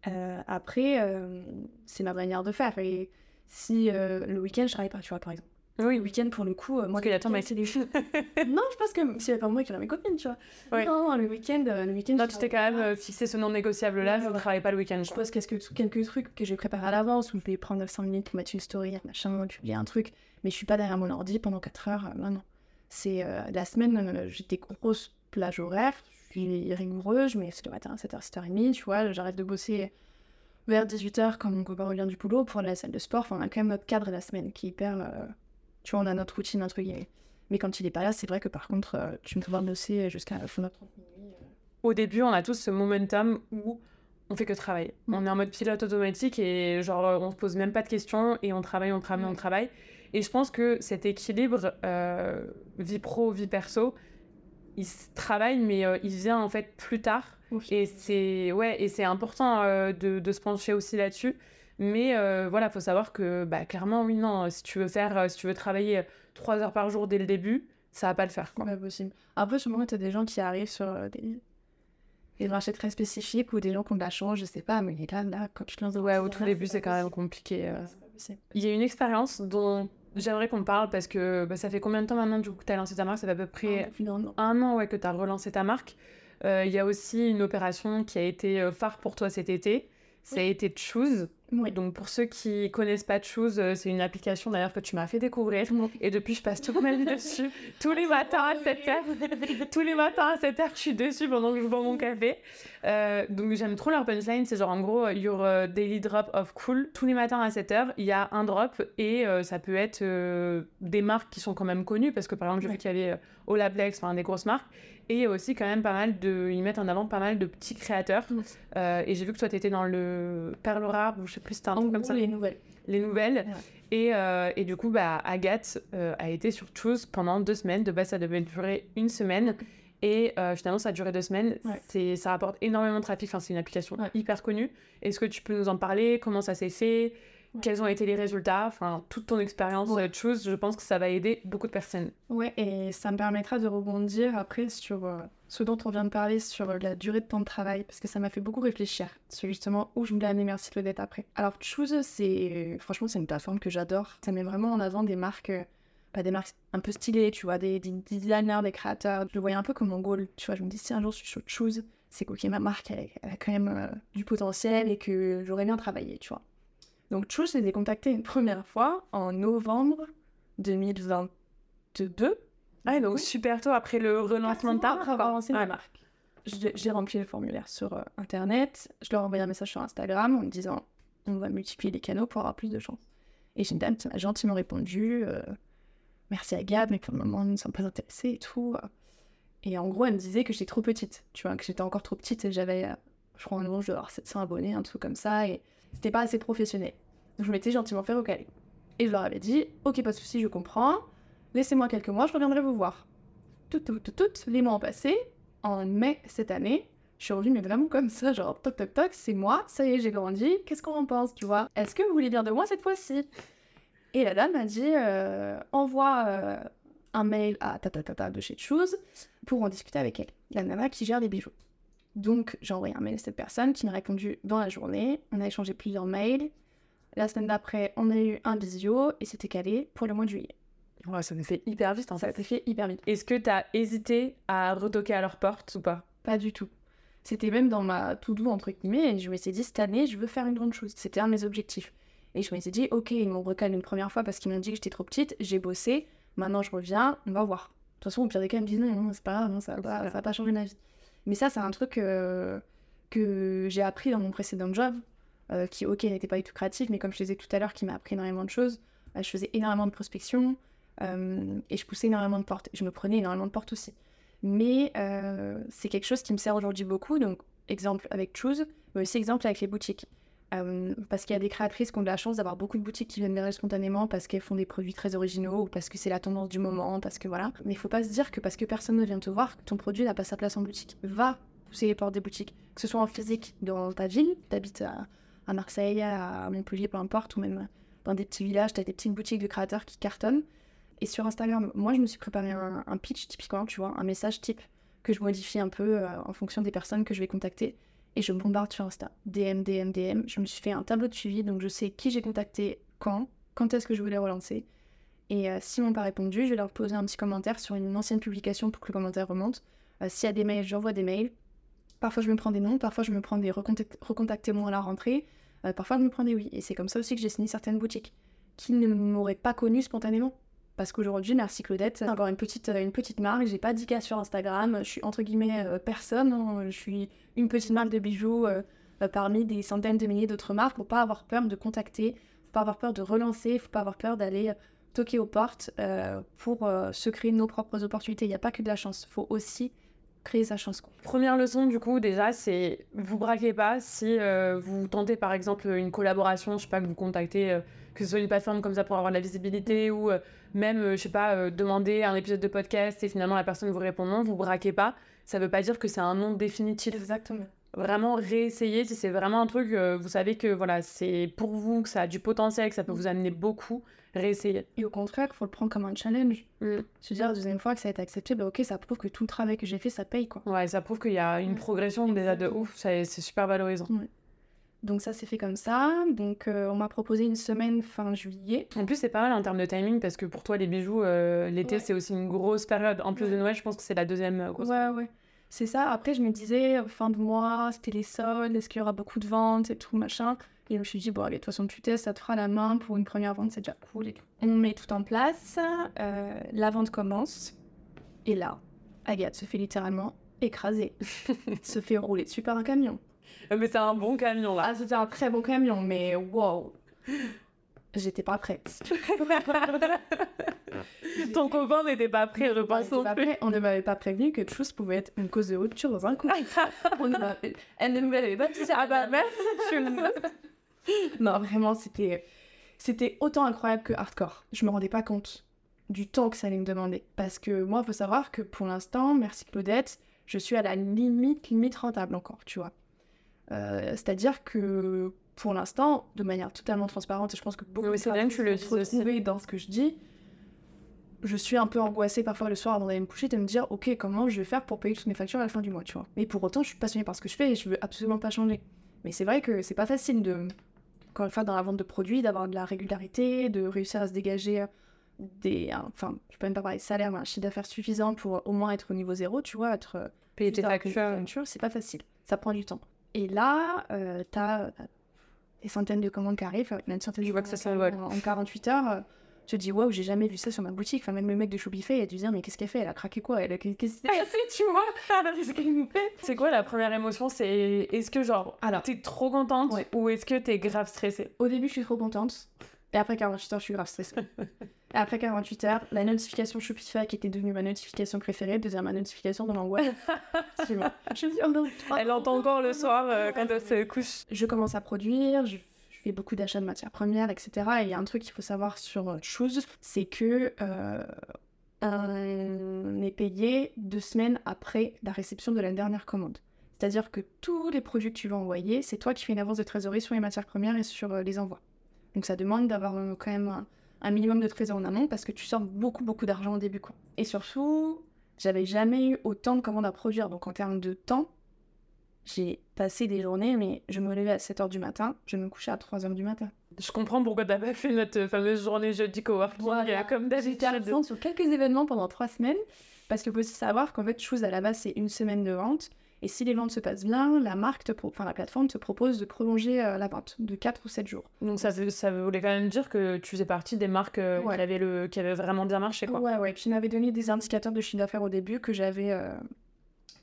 Euh, après, euh, c'est ma manière de faire. Et si euh, le week-end, je travaille pas, tu vois, par exemple. Oui, le week-end, pour le coup, euh, moi qui attends, mais c'est des choses. Non, je pense que c'est pas moi qui ai mes copines, tu vois. Ouais. Non, le week-end, euh, le week-end. Non, tu t'es quand même euh, fixé ce non négociable là, ouais, je ne travaille pas le week-end. Je pose quelques, quelques trucs que je prépare à l'avance, où je vais prendre cinq minutes pour mettre une story, machin, publier un truc, mais je suis pas derrière mon ordi pendant quatre heures. Euh, non, non. C'est euh, la semaine, euh, j'ai des grosses plages horaires, je suis rigoureuse, je me lève le matin à sept heures, sept heures trente, tu vois, j'arrête de bosser vers dix-huit heures quand mon copain revient du boulot pour la salle de sport. Enfin, on a quand même notre cadre la semaine qui est hyper... Euh, tu vois, on a notre routine, un truc. Mais quand il est pas là, c'est vrai que par contre, euh, tu me trouves bosser jusqu'à la fin de trente minutes. Au début, on a tous ce momentum où on fait que travailler. Mmh. On est en mode pilote automatique et genre on se pose même pas de questions et on travaille, on travaille, mmh. on travaille. Et je pense que cet équilibre euh, vie pro, vie perso, il se travaille, mais euh, il vient en fait plus tard. Okay. Et c'est ouais, et c'est important euh, de, de se pencher aussi là-dessus. Mais euh, voilà, faut savoir que bah clairement oui non, si tu veux faire, euh, si tu veux travailler trois heures par jour dès le début, ça va pas le faire. C'est pas possible. Après, sûrement t'as des gens qui arrivent sur euh, des des marchés très spécifiques ou des gens qui ont de la chance, je sais pas, mais là là quand tu te lances ouais, au tout début c'est, c'est quand même compliqué. Euh... Il y a une expérience dont j'aimerais qu'on parle parce que bah, ça fait combien de temps maintenant du coup que t'as lancé ta marque? Ça fait à peu près un, un, an. un an ouais que t'as relancé ta marque. Il euh, y a aussi une opération qui a été phare pour toi cet été. Ça a été Choose. Oui. Donc, pour ceux qui connaissent pas Choose, c'est une application d'ailleurs que tu m'as fait découvrir. Oui. Et depuis, je passe toute ma vie dessus. Tous les matins à sept heures. Tous les matins à sept heures, je suis dessus pendant que je bois mon café. Euh, donc, j'aime trop leur punchline. C'est genre, en gros, your daily drop of cool. Tous les matins à sept heures, il y a un drop et euh, ça peut être euh, des marques qui sont quand même connues. Parce que par exemple, je oui. vois qu'il y avait euh, Olaplex, enfin des grosses marques. Et aussi, quand même, pas mal de. Ils mettent en avant pas mal de petits créateurs. Mmh. Euh, et j'ai vu que toi, t'étais dans le Perle Rare, je sais plus si c'était un truc comme ça. Les nouvelles. Les nouvelles. Ouais. Et, euh, et du coup, bah, Agathe euh, a été sur Choose pendant deux semaines. De base, ça devait durer une semaine. Et euh, finalement, ça a duré deux semaines. Ouais. C'est, ça rapporte énormément de trafic. Enfin, c'est une application ouais. hyper connue. Est-ce que tu peux nous en parler? Comment ça s'est fait? Ouais. Quels ont été les résultats? Enfin, toute ton expérience ouais. de Choose, je pense que ça va aider beaucoup de personnes. Ouais, et ça me permettra de rebondir après sur euh, ce dont on vient de parler, sur euh, la durée de temps de travail, parce que ça m'a fait beaucoup réfléchir sur justement où je voulais amener Merci Claudette après. Alors Choose, c'est euh, franchement c'est une plateforme que j'adore. Ça met vraiment en avant des marques, euh, bah, des marques un peu stylées, tu vois, des, des designers, des créateurs. Je le voyais un peu comme mon goal, tu vois. Je me dis si un jour je suis sur Choose, c'est que okay, ma marque elle, elle a quand même euh, du potentiel et que j'aurais bien travaillé, tu vois. Donc Choose, j'ai été contactée une première fois en novembre deux mille vingt-deux. Ah, donc oui. super tôt après le relancement de ta marque. Après avoir lancé ma marque. J'ai, j'ai rempli le formulaire sur euh, Internet. Je leur ai envoyé un message sur Instagram en me disant on va multiplier les canaux pour avoir plus de chance. Et j'ai une dame qui m'a gentiment répondu euh, merci à Gab, mais pour le moment, nous ne sommes pas intéressés et tout. Et en gros, elle me disait que j'étais trop petite, tu vois, que j'étais encore trop petite et j'avais. Euh, Je crois en revanche, je devais avoir sept cents abonnés, un truc comme ça, et c'était pas assez professionnel. Donc je m'étais gentiment fait recaler. Et je leur avais dit, ok, pas de soucis, je comprends, laissez-moi quelques mois, je reviendrai vous voir. Tout, tout, tout, tout, les mois ont passé. En mai cette année, je suis revenue, mais vraiment comme ça, genre toc, toc, toc, c'est moi, ça y est, j'ai grandi, qu'est-ce qu'on en pense, tu vois? Est-ce que vous voulez dire de moi cette fois-ci? Et la dame m'a dit, euh, envoie euh, un mail à tatatata de chez Choose pour en discuter avec elle, la nana qui gère les bijoux. Donc, j'ai envoyé un mail à cette personne qui m'a répondu dans la journée. On a échangé plusieurs mails. La semaine d'après, on a eu un visio et c'était calé pour le mois de juillet. Ouais, ça nous fait hyper vite. Hein, ça s'est fait hyper vite. Est-ce que t'as hésité à retoquer à leur porte ou pas? Pas du tout. C'était même dans ma to-do, entre guillemets. Et je me suis dit, cette année, je veux faire une grande chose. C'était un de mes objectifs. Et je me suis dit, ok, ils m'ont recalé une première fois parce qu'ils m'ont dit que j'étais trop petite. J'ai bossé. Maintenant, je reviens. On va voir. De toute façon, au pire des cas, ils me disent, non, non, c'est pas grave. Non, ça va pas, ça va pas changer ma vie. Mais ça, c'est un truc euh, que j'ai appris dans mon précédent job, euh, qui, ok, n'était pas du tout créatif, mais comme je disais tout à l'heure, qui m'a appris énormément de choses. Euh, je faisais énormément de prospection euh, et je poussais énormément de portes. Je me prenais énormément de portes aussi. Mais euh, c'est quelque chose qui me sert aujourd'hui beaucoup. Donc, exemple avec Choose, mais aussi exemple avec les boutiques. Euh, parce qu'il y a des créatrices qui ont de la chance d'avoir beaucoup de boutiques qui viennent vers elles spontanément parce qu'elles font des produits très originaux ou parce que c'est la tendance du moment, parce que voilà. Mais il faut pas se dire que parce que personne ne vient te voir, ton produit n'a pas sa place en boutique. Va pousser les portes des boutiques, que ce soit en physique dans ta ville, t'habites à, à Marseille, à Montpellier, peu importe, ou même dans des petits villages, t'as des petites boutiques de créateurs qui cartonnent. Et sur Instagram, moi je me suis préparé un, un pitch typiquement, tu vois, un message type que je modifie un peu euh, en fonction des personnes que je vais contacter. Et je bombarde sur Insta. D M, D M, D M. Je me suis fait un tableau de suivi, donc je sais qui j'ai contacté, quand, quand est-ce que je voulais relancer. Et euh, s'ils m'ont pas répondu, je vais leur poser un petit commentaire sur une ancienne publication pour que le commentaire remonte. Euh, s'il y a des mails, j'envoie des mails. Parfois, je me prends des noms, parfois, je me prends des recontact- recontactez-moi à la rentrée. Euh, parfois, je me prends des oui. Et c'est comme ça aussi que j'ai signé certaines boutiques qui ne m'auraient pas connue spontanément. Parce qu'aujourd'hui, Merci Claudette, c'est encore une petite, une petite marque, j'ai pas dix K sur Instagram, je suis entre guillemets euh, personne, hein. Je suis une petite marque de bijoux euh, euh, parmi des centaines de milliers d'autres marques. Il ne faut pas avoir peur de contacter, il ne faut pas avoir peur de relancer, il ne faut pas avoir peur d'aller toquer aux portes euh, pour euh, se créer nos propres opportunités. Il n'y a pas que de la chance, il faut aussi créer sa chance. Première leçon du coup déjà, c'est vous braquez pas si euh, vous tentez par exemple une collaboration, je sais pas, que vous contactez, euh, que ce soit une plateforme comme ça pour avoir de la visibilité ou euh, même, euh, je sais pas, euh, demander un épisode de podcast et finalement la personne vous répond non, vous braquez pas, ça veut pas dire que c'est un non définitif. Exactement. Vraiment réessayer si c'est vraiment un truc, euh, vous savez que voilà, c'est pour vous, que ça a du potentiel, que ça peut vous amener beaucoup, réessayer. Et au contraire, il faut le prendre comme un challenge. Mm. Se dire, la deuxième fois que ça a été accepté, bah ok, ça prouve que tout le travail que j'ai fait, ça paye, quoi. Ouais, ça prouve qu'il y a une progression. Exactement. Déjà de ouf, ça, c'est super valorisant. Ouais. Donc ça s'est fait comme ça, donc euh, on m'a proposé une semaine fin juillet. En plus c'est pas mal en termes de timing parce que pour toi les bijoux, euh, l'été ouais. c'est aussi une grosse période. En plus ouais. de Noël, je pense que c'est la deuxième grosse période. Ouais, ouais. C'est ça, après je me disais, fin de mois, c'était les soldes, est-ce qu'il y aura beaucoup de ventes et tout, machin. Et je me suis dit, bon allez, de toute façon tu testes, ça te fera la main pour une première vente, c'est déjà cool et tout. On met tout en place, euh, la vente commence, et là, Agathe se fait littéralement écraser, se fait rouler dessus par un camion. Mais c'est un bon camion là. Ah, c'était un très bon camion, mais wow. J'étais pas prête. Ton copain n'était pas prêt, je pense. On ne m'avait pas prévenu que Choose pouvait être une cause de haute chose dans un coup. On ne m'avait... Elle ne m'avait pas dit ça. Ah bah merci, je... Non, vraiment, c'était... c'était autant incroyable que hardcore. Je me rendais pas compte du temps que ça allait me demander. Parce que moi, il faut savoir que pour l'instant, merci Claudette, je suis à la limite, limite rentable encore, tu vois. Euh, c'est-à-dire que... Pour l'instant, de manière totalement transparente, et je pense que beaucoup de personnes se retrouvent dans ce que je dis, je suis un peu angoissée parfois le soir avant d'aller me coucher de me dire, ok, comment je vais faire pour payer toutes mes factures à la fin du mois, tu vois. Mais pour autant, je suis passionnée par ce que je fais et je veux absolument pas changer. Mais c'est vrai que c'est pas facile de, encore une fois, dans la vente de produits, d'avoir de la régularité, de réussir à se dégager des, enfin, je peux même pas parler de salaire, mais un chiffre d'affaires suffisant pour au moins être au niveau zéro, tu vois, être payer tes factures, c'est pas facile, ça prend du temps. Et là, euh, t'as des centaines de commandes qui arrivent, euh, une centaine de commandes ça en, en quarante-huit heures, euh, je te dis waouh, j'ai jamais vu ça sur ma boutique. Enfin, même le mec de Shopify, il a dû dire mais qu'est-ce qu'elle fait, elle a craqué quoi, elle a qu'est-ce qu'elle fait, tu vois. C'est quoi la première émotion, c'est est-ce que genre alors t'es trop contente ouais. ou est-ce que t'es grave stressée? Au début, je suis trop contente et après quarante-huit heures, je suis grave stressée. Et après quarante-huit heures, la notification Shopify qui était devenue ma notification préférée, devient ma notification dans l'angoisse. Je me dis, oh non, elle entend encore le soir euh, quand elle se couche. Je commence à produire, je, je fais beaucoup d'achats de matières premières, et cetera. Et il y a un truc qu'il faut savoir sur Choose, c'est que euh, on est payé deux semaines après la réception de la dernière commande. C'est-à-dire que tous les produits que tu vas envoyer, c'est toi qui fais une avance de trésorerie sur les matières premières et sur euh, les envois. Donc ça demande d'avoir euh, quand même un... un minimum de trésor en amont parce que tu sors beaucoup beaucoup d'argent au début quoi. Et surtout, j'avais jamais eu autant de commandes à produire, donc en termes de temps, j'ai passé des journées, mais je me levais à sept heures du matin, je me couchais à trois heures du matin. Je comprends pourquoi t'as pas fait notre fameuse journée jeudi coworking, voilà. Comme d'habitude. J'étais absente sur quelques événements pendant trois semaines, parce que faut aussi savoir qu'en fait, Choose à la base, c'est une semaine de vente, et si les ventes se passent bien, la marque, te pro... enfin la plateforme te propose de prolonger euh, la vente de quatre ou sept jours. Donc ça, ça voulait quand même dire que tu faisais partie des marques euh, ouais. qui, avaient le... qui avaient vraiment bien marché, quoi. Ouais, ouais. Puis ils m'avaient donné des indicateurs de chiffre d'affaires au début que j'avais, euh...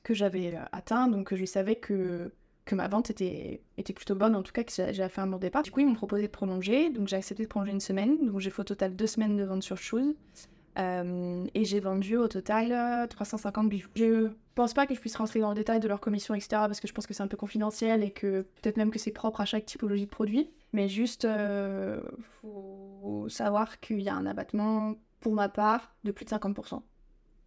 que j'avais euh, atteint, donc je savais que... que ma vente était... était plutôt bonne, en tout cas que j'avais fait un bon départ. Du coup, ils m'ont proposé de prolonger, donc j'ai accepté de prolonger une semaine, donc j'ai fait au total deux semaines de vente sur Choose. Euh, et j'ai vendu au total euh, trois cent cinquante bijoux. Je pense pas que je puisse rentrer dans le détail de leur commission, et cetera, parce que je pense que c'est un peu confidentiel et que peut-être même que c'est propre à chaque typologie de produit. Mais juste, euh, faut savoir qu'il y a un abattement, pour ma part, de plus de cinquante pour cent.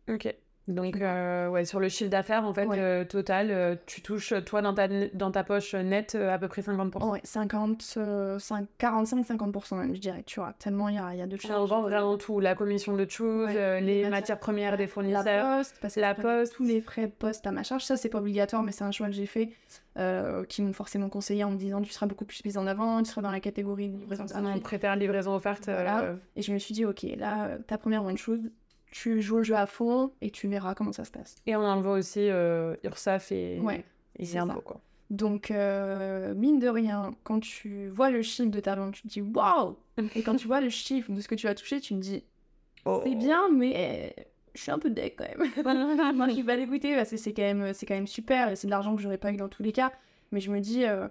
Ok. Donc, euh, ouais, sur le chiffre d'affaires, en fait, ouais. euh, total, euh, tu touches, toi, dans ta, dans ta poche nette, euh, à peu près cinquante pour cent. Ouais, quarante-cinq à cinquante pour cent même, je dirais, tu vois, tellement il y a, y a de choses. On vend vraiment tout, la commission de Choose, ouais, euh, les, les matières, matières premières des fournisseurs, la poste, parce que la poste, tous les frais de poste à ma charge, ça, c'est pas obligatoire, mais c'est un choix que j'ai fait, euh, qui m'ont forcément conseillé en me disant, tu seras beaucoup plus mise en avant, tu seras dans la catégorie de livraison offerte. On préfère livraison offerte. Voilà. Euh... Et je me suis dit, ok, là, ta première one Choose, tu joues le jeu à fond et tu verras comment ça se passe. Et on en voit aussi euh, URSSAF et, ouais, et c'est Zerbo, quoi. Donc, euh, mine de rien, quand tu vois le chiffre de ta vente, tu te dis waouh! Et quand tu vois le chiffre de ce que tu vas toucher, tu te dis oh. C'est bien, mais euh, je suis un peu deck quand même. Moi, je vais l'écouter parce que c'est quand même, c'est quand même super et c'est de l'argent que j'aurais pas eu dans tous les cas. mais je me dis euh,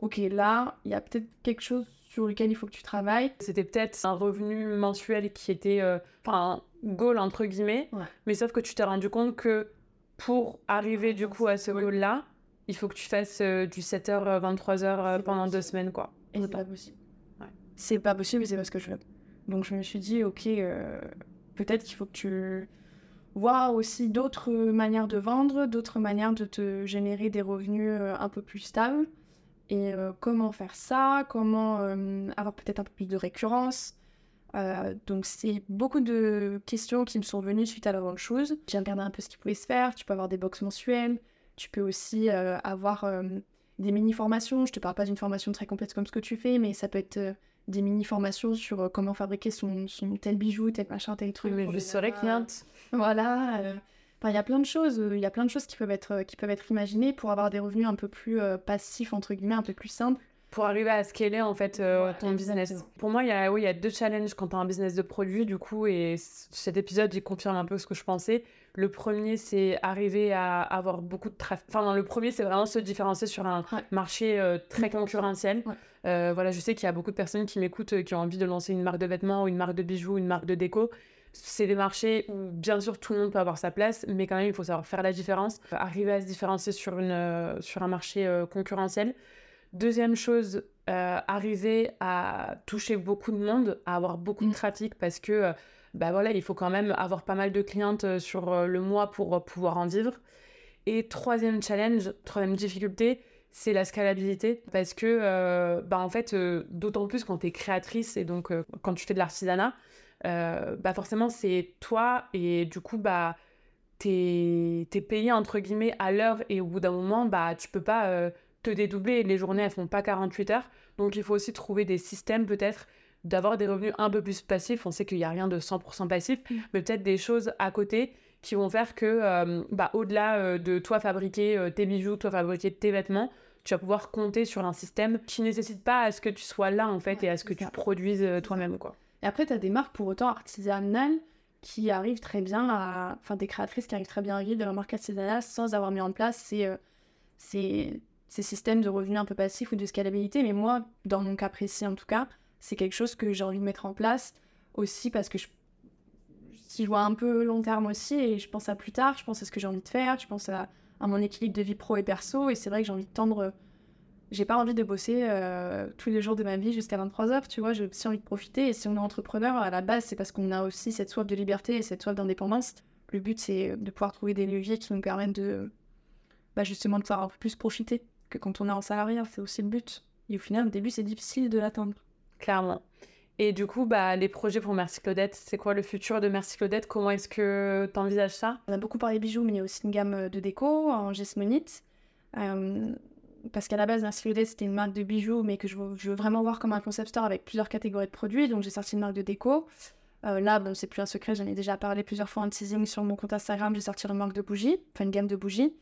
ok, là il y a peut-être quelque chose sur lequel il faut que tu travailles. C'était peut-être un revenu mensuel qui était euh, enfin un goal entre guillemets, ouais. Mais sauf que tu t'es rendu compte que pour arriver du coup à ce goal là, il faut que tu fasses euh, du sept heures, vingt-trois heures euh, pendant deux semaines quoi. Et c'est pas possible. Ouais. C'est pas possible, mais c'est pas ce que je veux. Donc je me suis dit ok, euh, peut-être qu'il faut que tu vois aussi d'autres manières de vendre, d'autres manières de te générer des revenus un peu plus stables. Et euh, comment faire ça, comment euh, avoir peut-être un peu plus de récurrence. Euh, donc c'est beaucoup de questions qui me sont venues suite à la grande chose. J'ai regardé un peu ce qui pouvait se faire. Tu peux avoir des box mensuelles, tu peux aussi euh, avoir euh, des mini-formations. Je te parle pas d'une formation très complète comme ce que tu fais, mais ça peut être... Euh, des mini-formations sur euh, comment fabriquer son, son tel bijou, tel machin, tel truc. Mais je serai cliente. Voilà. Euh, il y a plein de choses. Il y a plein de choses qui peuvent être, qui peuvent être imaginées pour avoir des revenus un peu plus euh, passifs, entre guillemets, un peu plus simples. Pour arriver à scaler, en fait, euh, ton business. Exactement. Pour moi, il y a, oui, il y a deux challenges quand tu as un business de produit, du coup, et c- cet épisode, il confirme un peu ce que je pensais. Le premier, c'est arriver à avoir beaucoup de trafic. Enfin, non, le premier, c'est vraiment se différencier sur un ouais. marché euh, très concurrentiel. Ouais. Euh, voilà, je sais qu'il y a beaucoup de personnes qui m'écoutent, euh, qui ont envie de lancer une marque de vêtements, ou une marque de bijoux, ou une marque de déco. C'est des marchés où, bien sûr, tout le monde peut avoir sa place, mais quand même, il faut savoir faire la différence. Euh, arriver à se différencier sur, une, euh, sur un marché euh, concurrentiel. Deuxième chose, euh, arriver à toucher beaucoup de monde, à avoir beaucoup de trafic parce que euh, bah voilà, il faut quand même avoir pas mal de clientes sur euh, le mois pour euh, pouvoir en vivre. Et troisième challenge, troisième difficulté, c'est la scalabilité parce que euh, bah en fait, euh, d'autant plus quand tu es créatrice et donc euh, quand tu fais de l'artisanat, euh, bah forcément c'est toi et du coup bah t'es, t'es payé entre guillemets à l'heure et au bout d'un moment bah tu peux pas... Euh, te dédoubler, les journées elles font pas quarante-huit heures, donc il faut aussi trouver des systèmes peut-être d'avoir des revenus un peu plus passifs. On sait qu'il y a rien de cent pour cent passif, mmh. mais peut-être des choses à côté qui vont faire que euh, bah au-delà euh, de toi fabriquer euh, tes bijoux, toi fabriquer tes vêtements, tu vas pouvoir compter sur un système qui nécessite pas à ce que tu sois là en fait ouais, et à ce que ça. Tu produises euh, toi-même quoi. Et après tu as des marques pour autant artisanales qui arrivent très bien à, enfin des créatrices qui arrivent très bien à vivre de leur marque artisanale sans avoir mis en place ces euh, ces ces systèmes de revenus un peu passifs ou de scalabilité, mais moi, dans mon cas précis en tout cas, c'est quelque chose que j'ai envie de mettre en place aussi parce que je, si je vois un peu long terme aussi et je pense à plus tard, je pense à ce que j'ai envie de faire, je pense à, à mon équilibre de vie pro et perso et c'est vrai que j'ai envie de tendre, j'ai pas envie de bosser euh, tous les jours de ma vie jusqu'à vingt-trois heures, tu vois, j'ai aussi envie de profiter et si on est entrepreneur, à la base, c'est parce qu'on a aussi cette soif de liberté et cette soif d'indépendance. Le but, c'est de pouvoir trouver des leviers qui nous permettent de, bah, justement, de pouvoir un peu plus profiter. Que quand on est en salarié, c'est aussi le but. Et au final, au début, c'est difficile de l'atteindre. Clairement. Et du coup, bah, les projets pour Merci Claudette, c'est quoi le futur de Merci Claudette ? Comment est-ce que tu envisages ça ? On a beaucoup parlé bijoux, mais il y a aussi une gamme de déco en gesmonite. Euh, parce qu'à la base, Merci Claudette, c'était une marque de bijoux, mais que je veux, je veux vraiment voir comme un concept store avec plusieurs catégories de produits. Donc, j'ai sorti une marque de déco. Euh, là, bon, c'est plus un secret, j'en ai déjà parlé plusieurs fois en teasing sur mon compte Instagram. J'ai sorti une marque de bougies, enfin une gamme de bougies.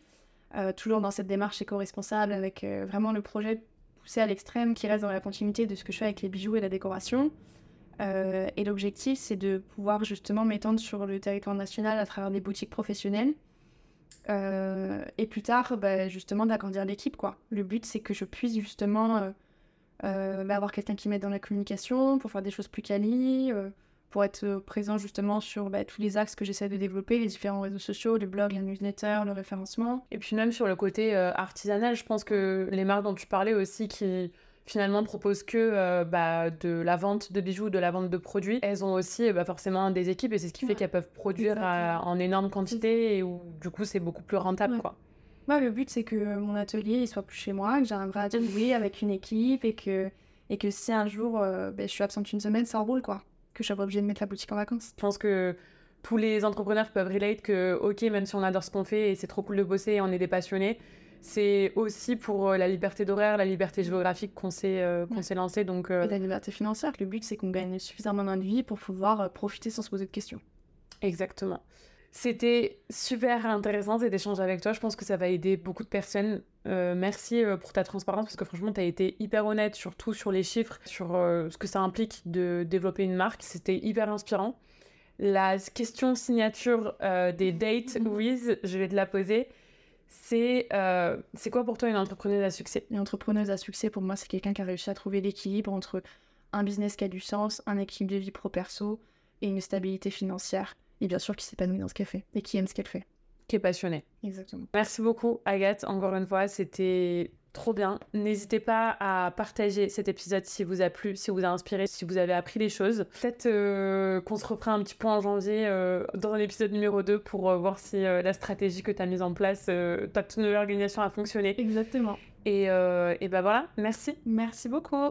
Euh, toujours dans cette démarche éco-responsable avec euh, vraiment le projet poussé à l'extrême qui reste dans la continuité de ce que je fais avec les bijoux et la décoration. Euh, et l'objectif, c'est de pouvoir justement m'étendre sur le territoire national à travers des boutiques professionnelles. Euh, et plus tard, bah, justement, d'agrandir l'équipe, quoi. Le but, c'est que je puisse justement euh, euh, bah, avoir quelqu'un qui m'aide dans la communication pour faire des choses plus quali, euh, pour être présent justement sur bah, tous les axes que j'essaie de développer, les différents réseaux sociaux, les blogs, la newsletter, le référencement. Et puis même sur le côté euh, artisanal, je pense que les marques dont tu parlais aussi qui finalement proposent que euh, bah, de la vente de bijoux, de la vente de produits, elles ont aussi bah, forcément des équipes et c'est ce qui ouais. fait qu'elles peuvent produire à, en énorme quantité et où du coup c'est beaucoup plus rentable ouais. quoi. Moi le but c'est que mon atelier il soit plus chez moi, que j'ai un vrai atelier avec une équipe et que, et que si un jour euh, bah, je suis absente une semaine, ça roule quoi. Que je suis obligée de mettre la boutique en vacances. Je pense que tous les entrepreneurs peuvent relate que, ok, même si on adore ce qu'on fait et c'est trop cool de bosser et on est des passionnés, c'est aussi pour la liberté d'horaire, la liberté géographique qu'on s'est, euh, qu'on ouais. s'est lancé. Donc, euh... Et la liberté financière. Le but, c'est qu'on gagne suffisamment de vie pour pouvoir profiter sans se poser de questions. Exactement. C'était super intéressant cet échange avec toi. Je pense que ça va aider beaucoup de personnes. Euh, merci pour ta transparence parce que franchement, tu as été hyper honnête, surtout sur les chiffres, sur euh, ce que ça implique de développer une marque. C'était hyper inspirant. La question signature euh, des dates with, je vais te la poser. c'est euh, c'est quoi pour toi une entrepreneuse à succès ? Une entrepreneuse à succès, pour moi, c'est quelqu'un qui a réussi à trouver l'équilibre entre un business qui a du sens, un équilibre de vie pro-perso et une stabilité financière. Et bien sûr, qui s'épanouit dans ce qu'elle fait et qui aime ce qu'elle fait. Qui est passionnée. Exactement. Merci beaucoup, Agathe. Encore une fois, c'était trop bien. N'hésitez pas à partager cet épisode si vous a plu, si vous a inspiré, si vous avez appris des choses. Peut-être euh, qu'on se reprend un petit point en janvier euh, dans l'épisode numéro deux pour euh, voir si euh, la stratégie que tu as mise en place, euh, ta toute nouvelle organisation a fonctionné. Exactement. Et, euh, et ben voilà, merci. Merci beaucoup.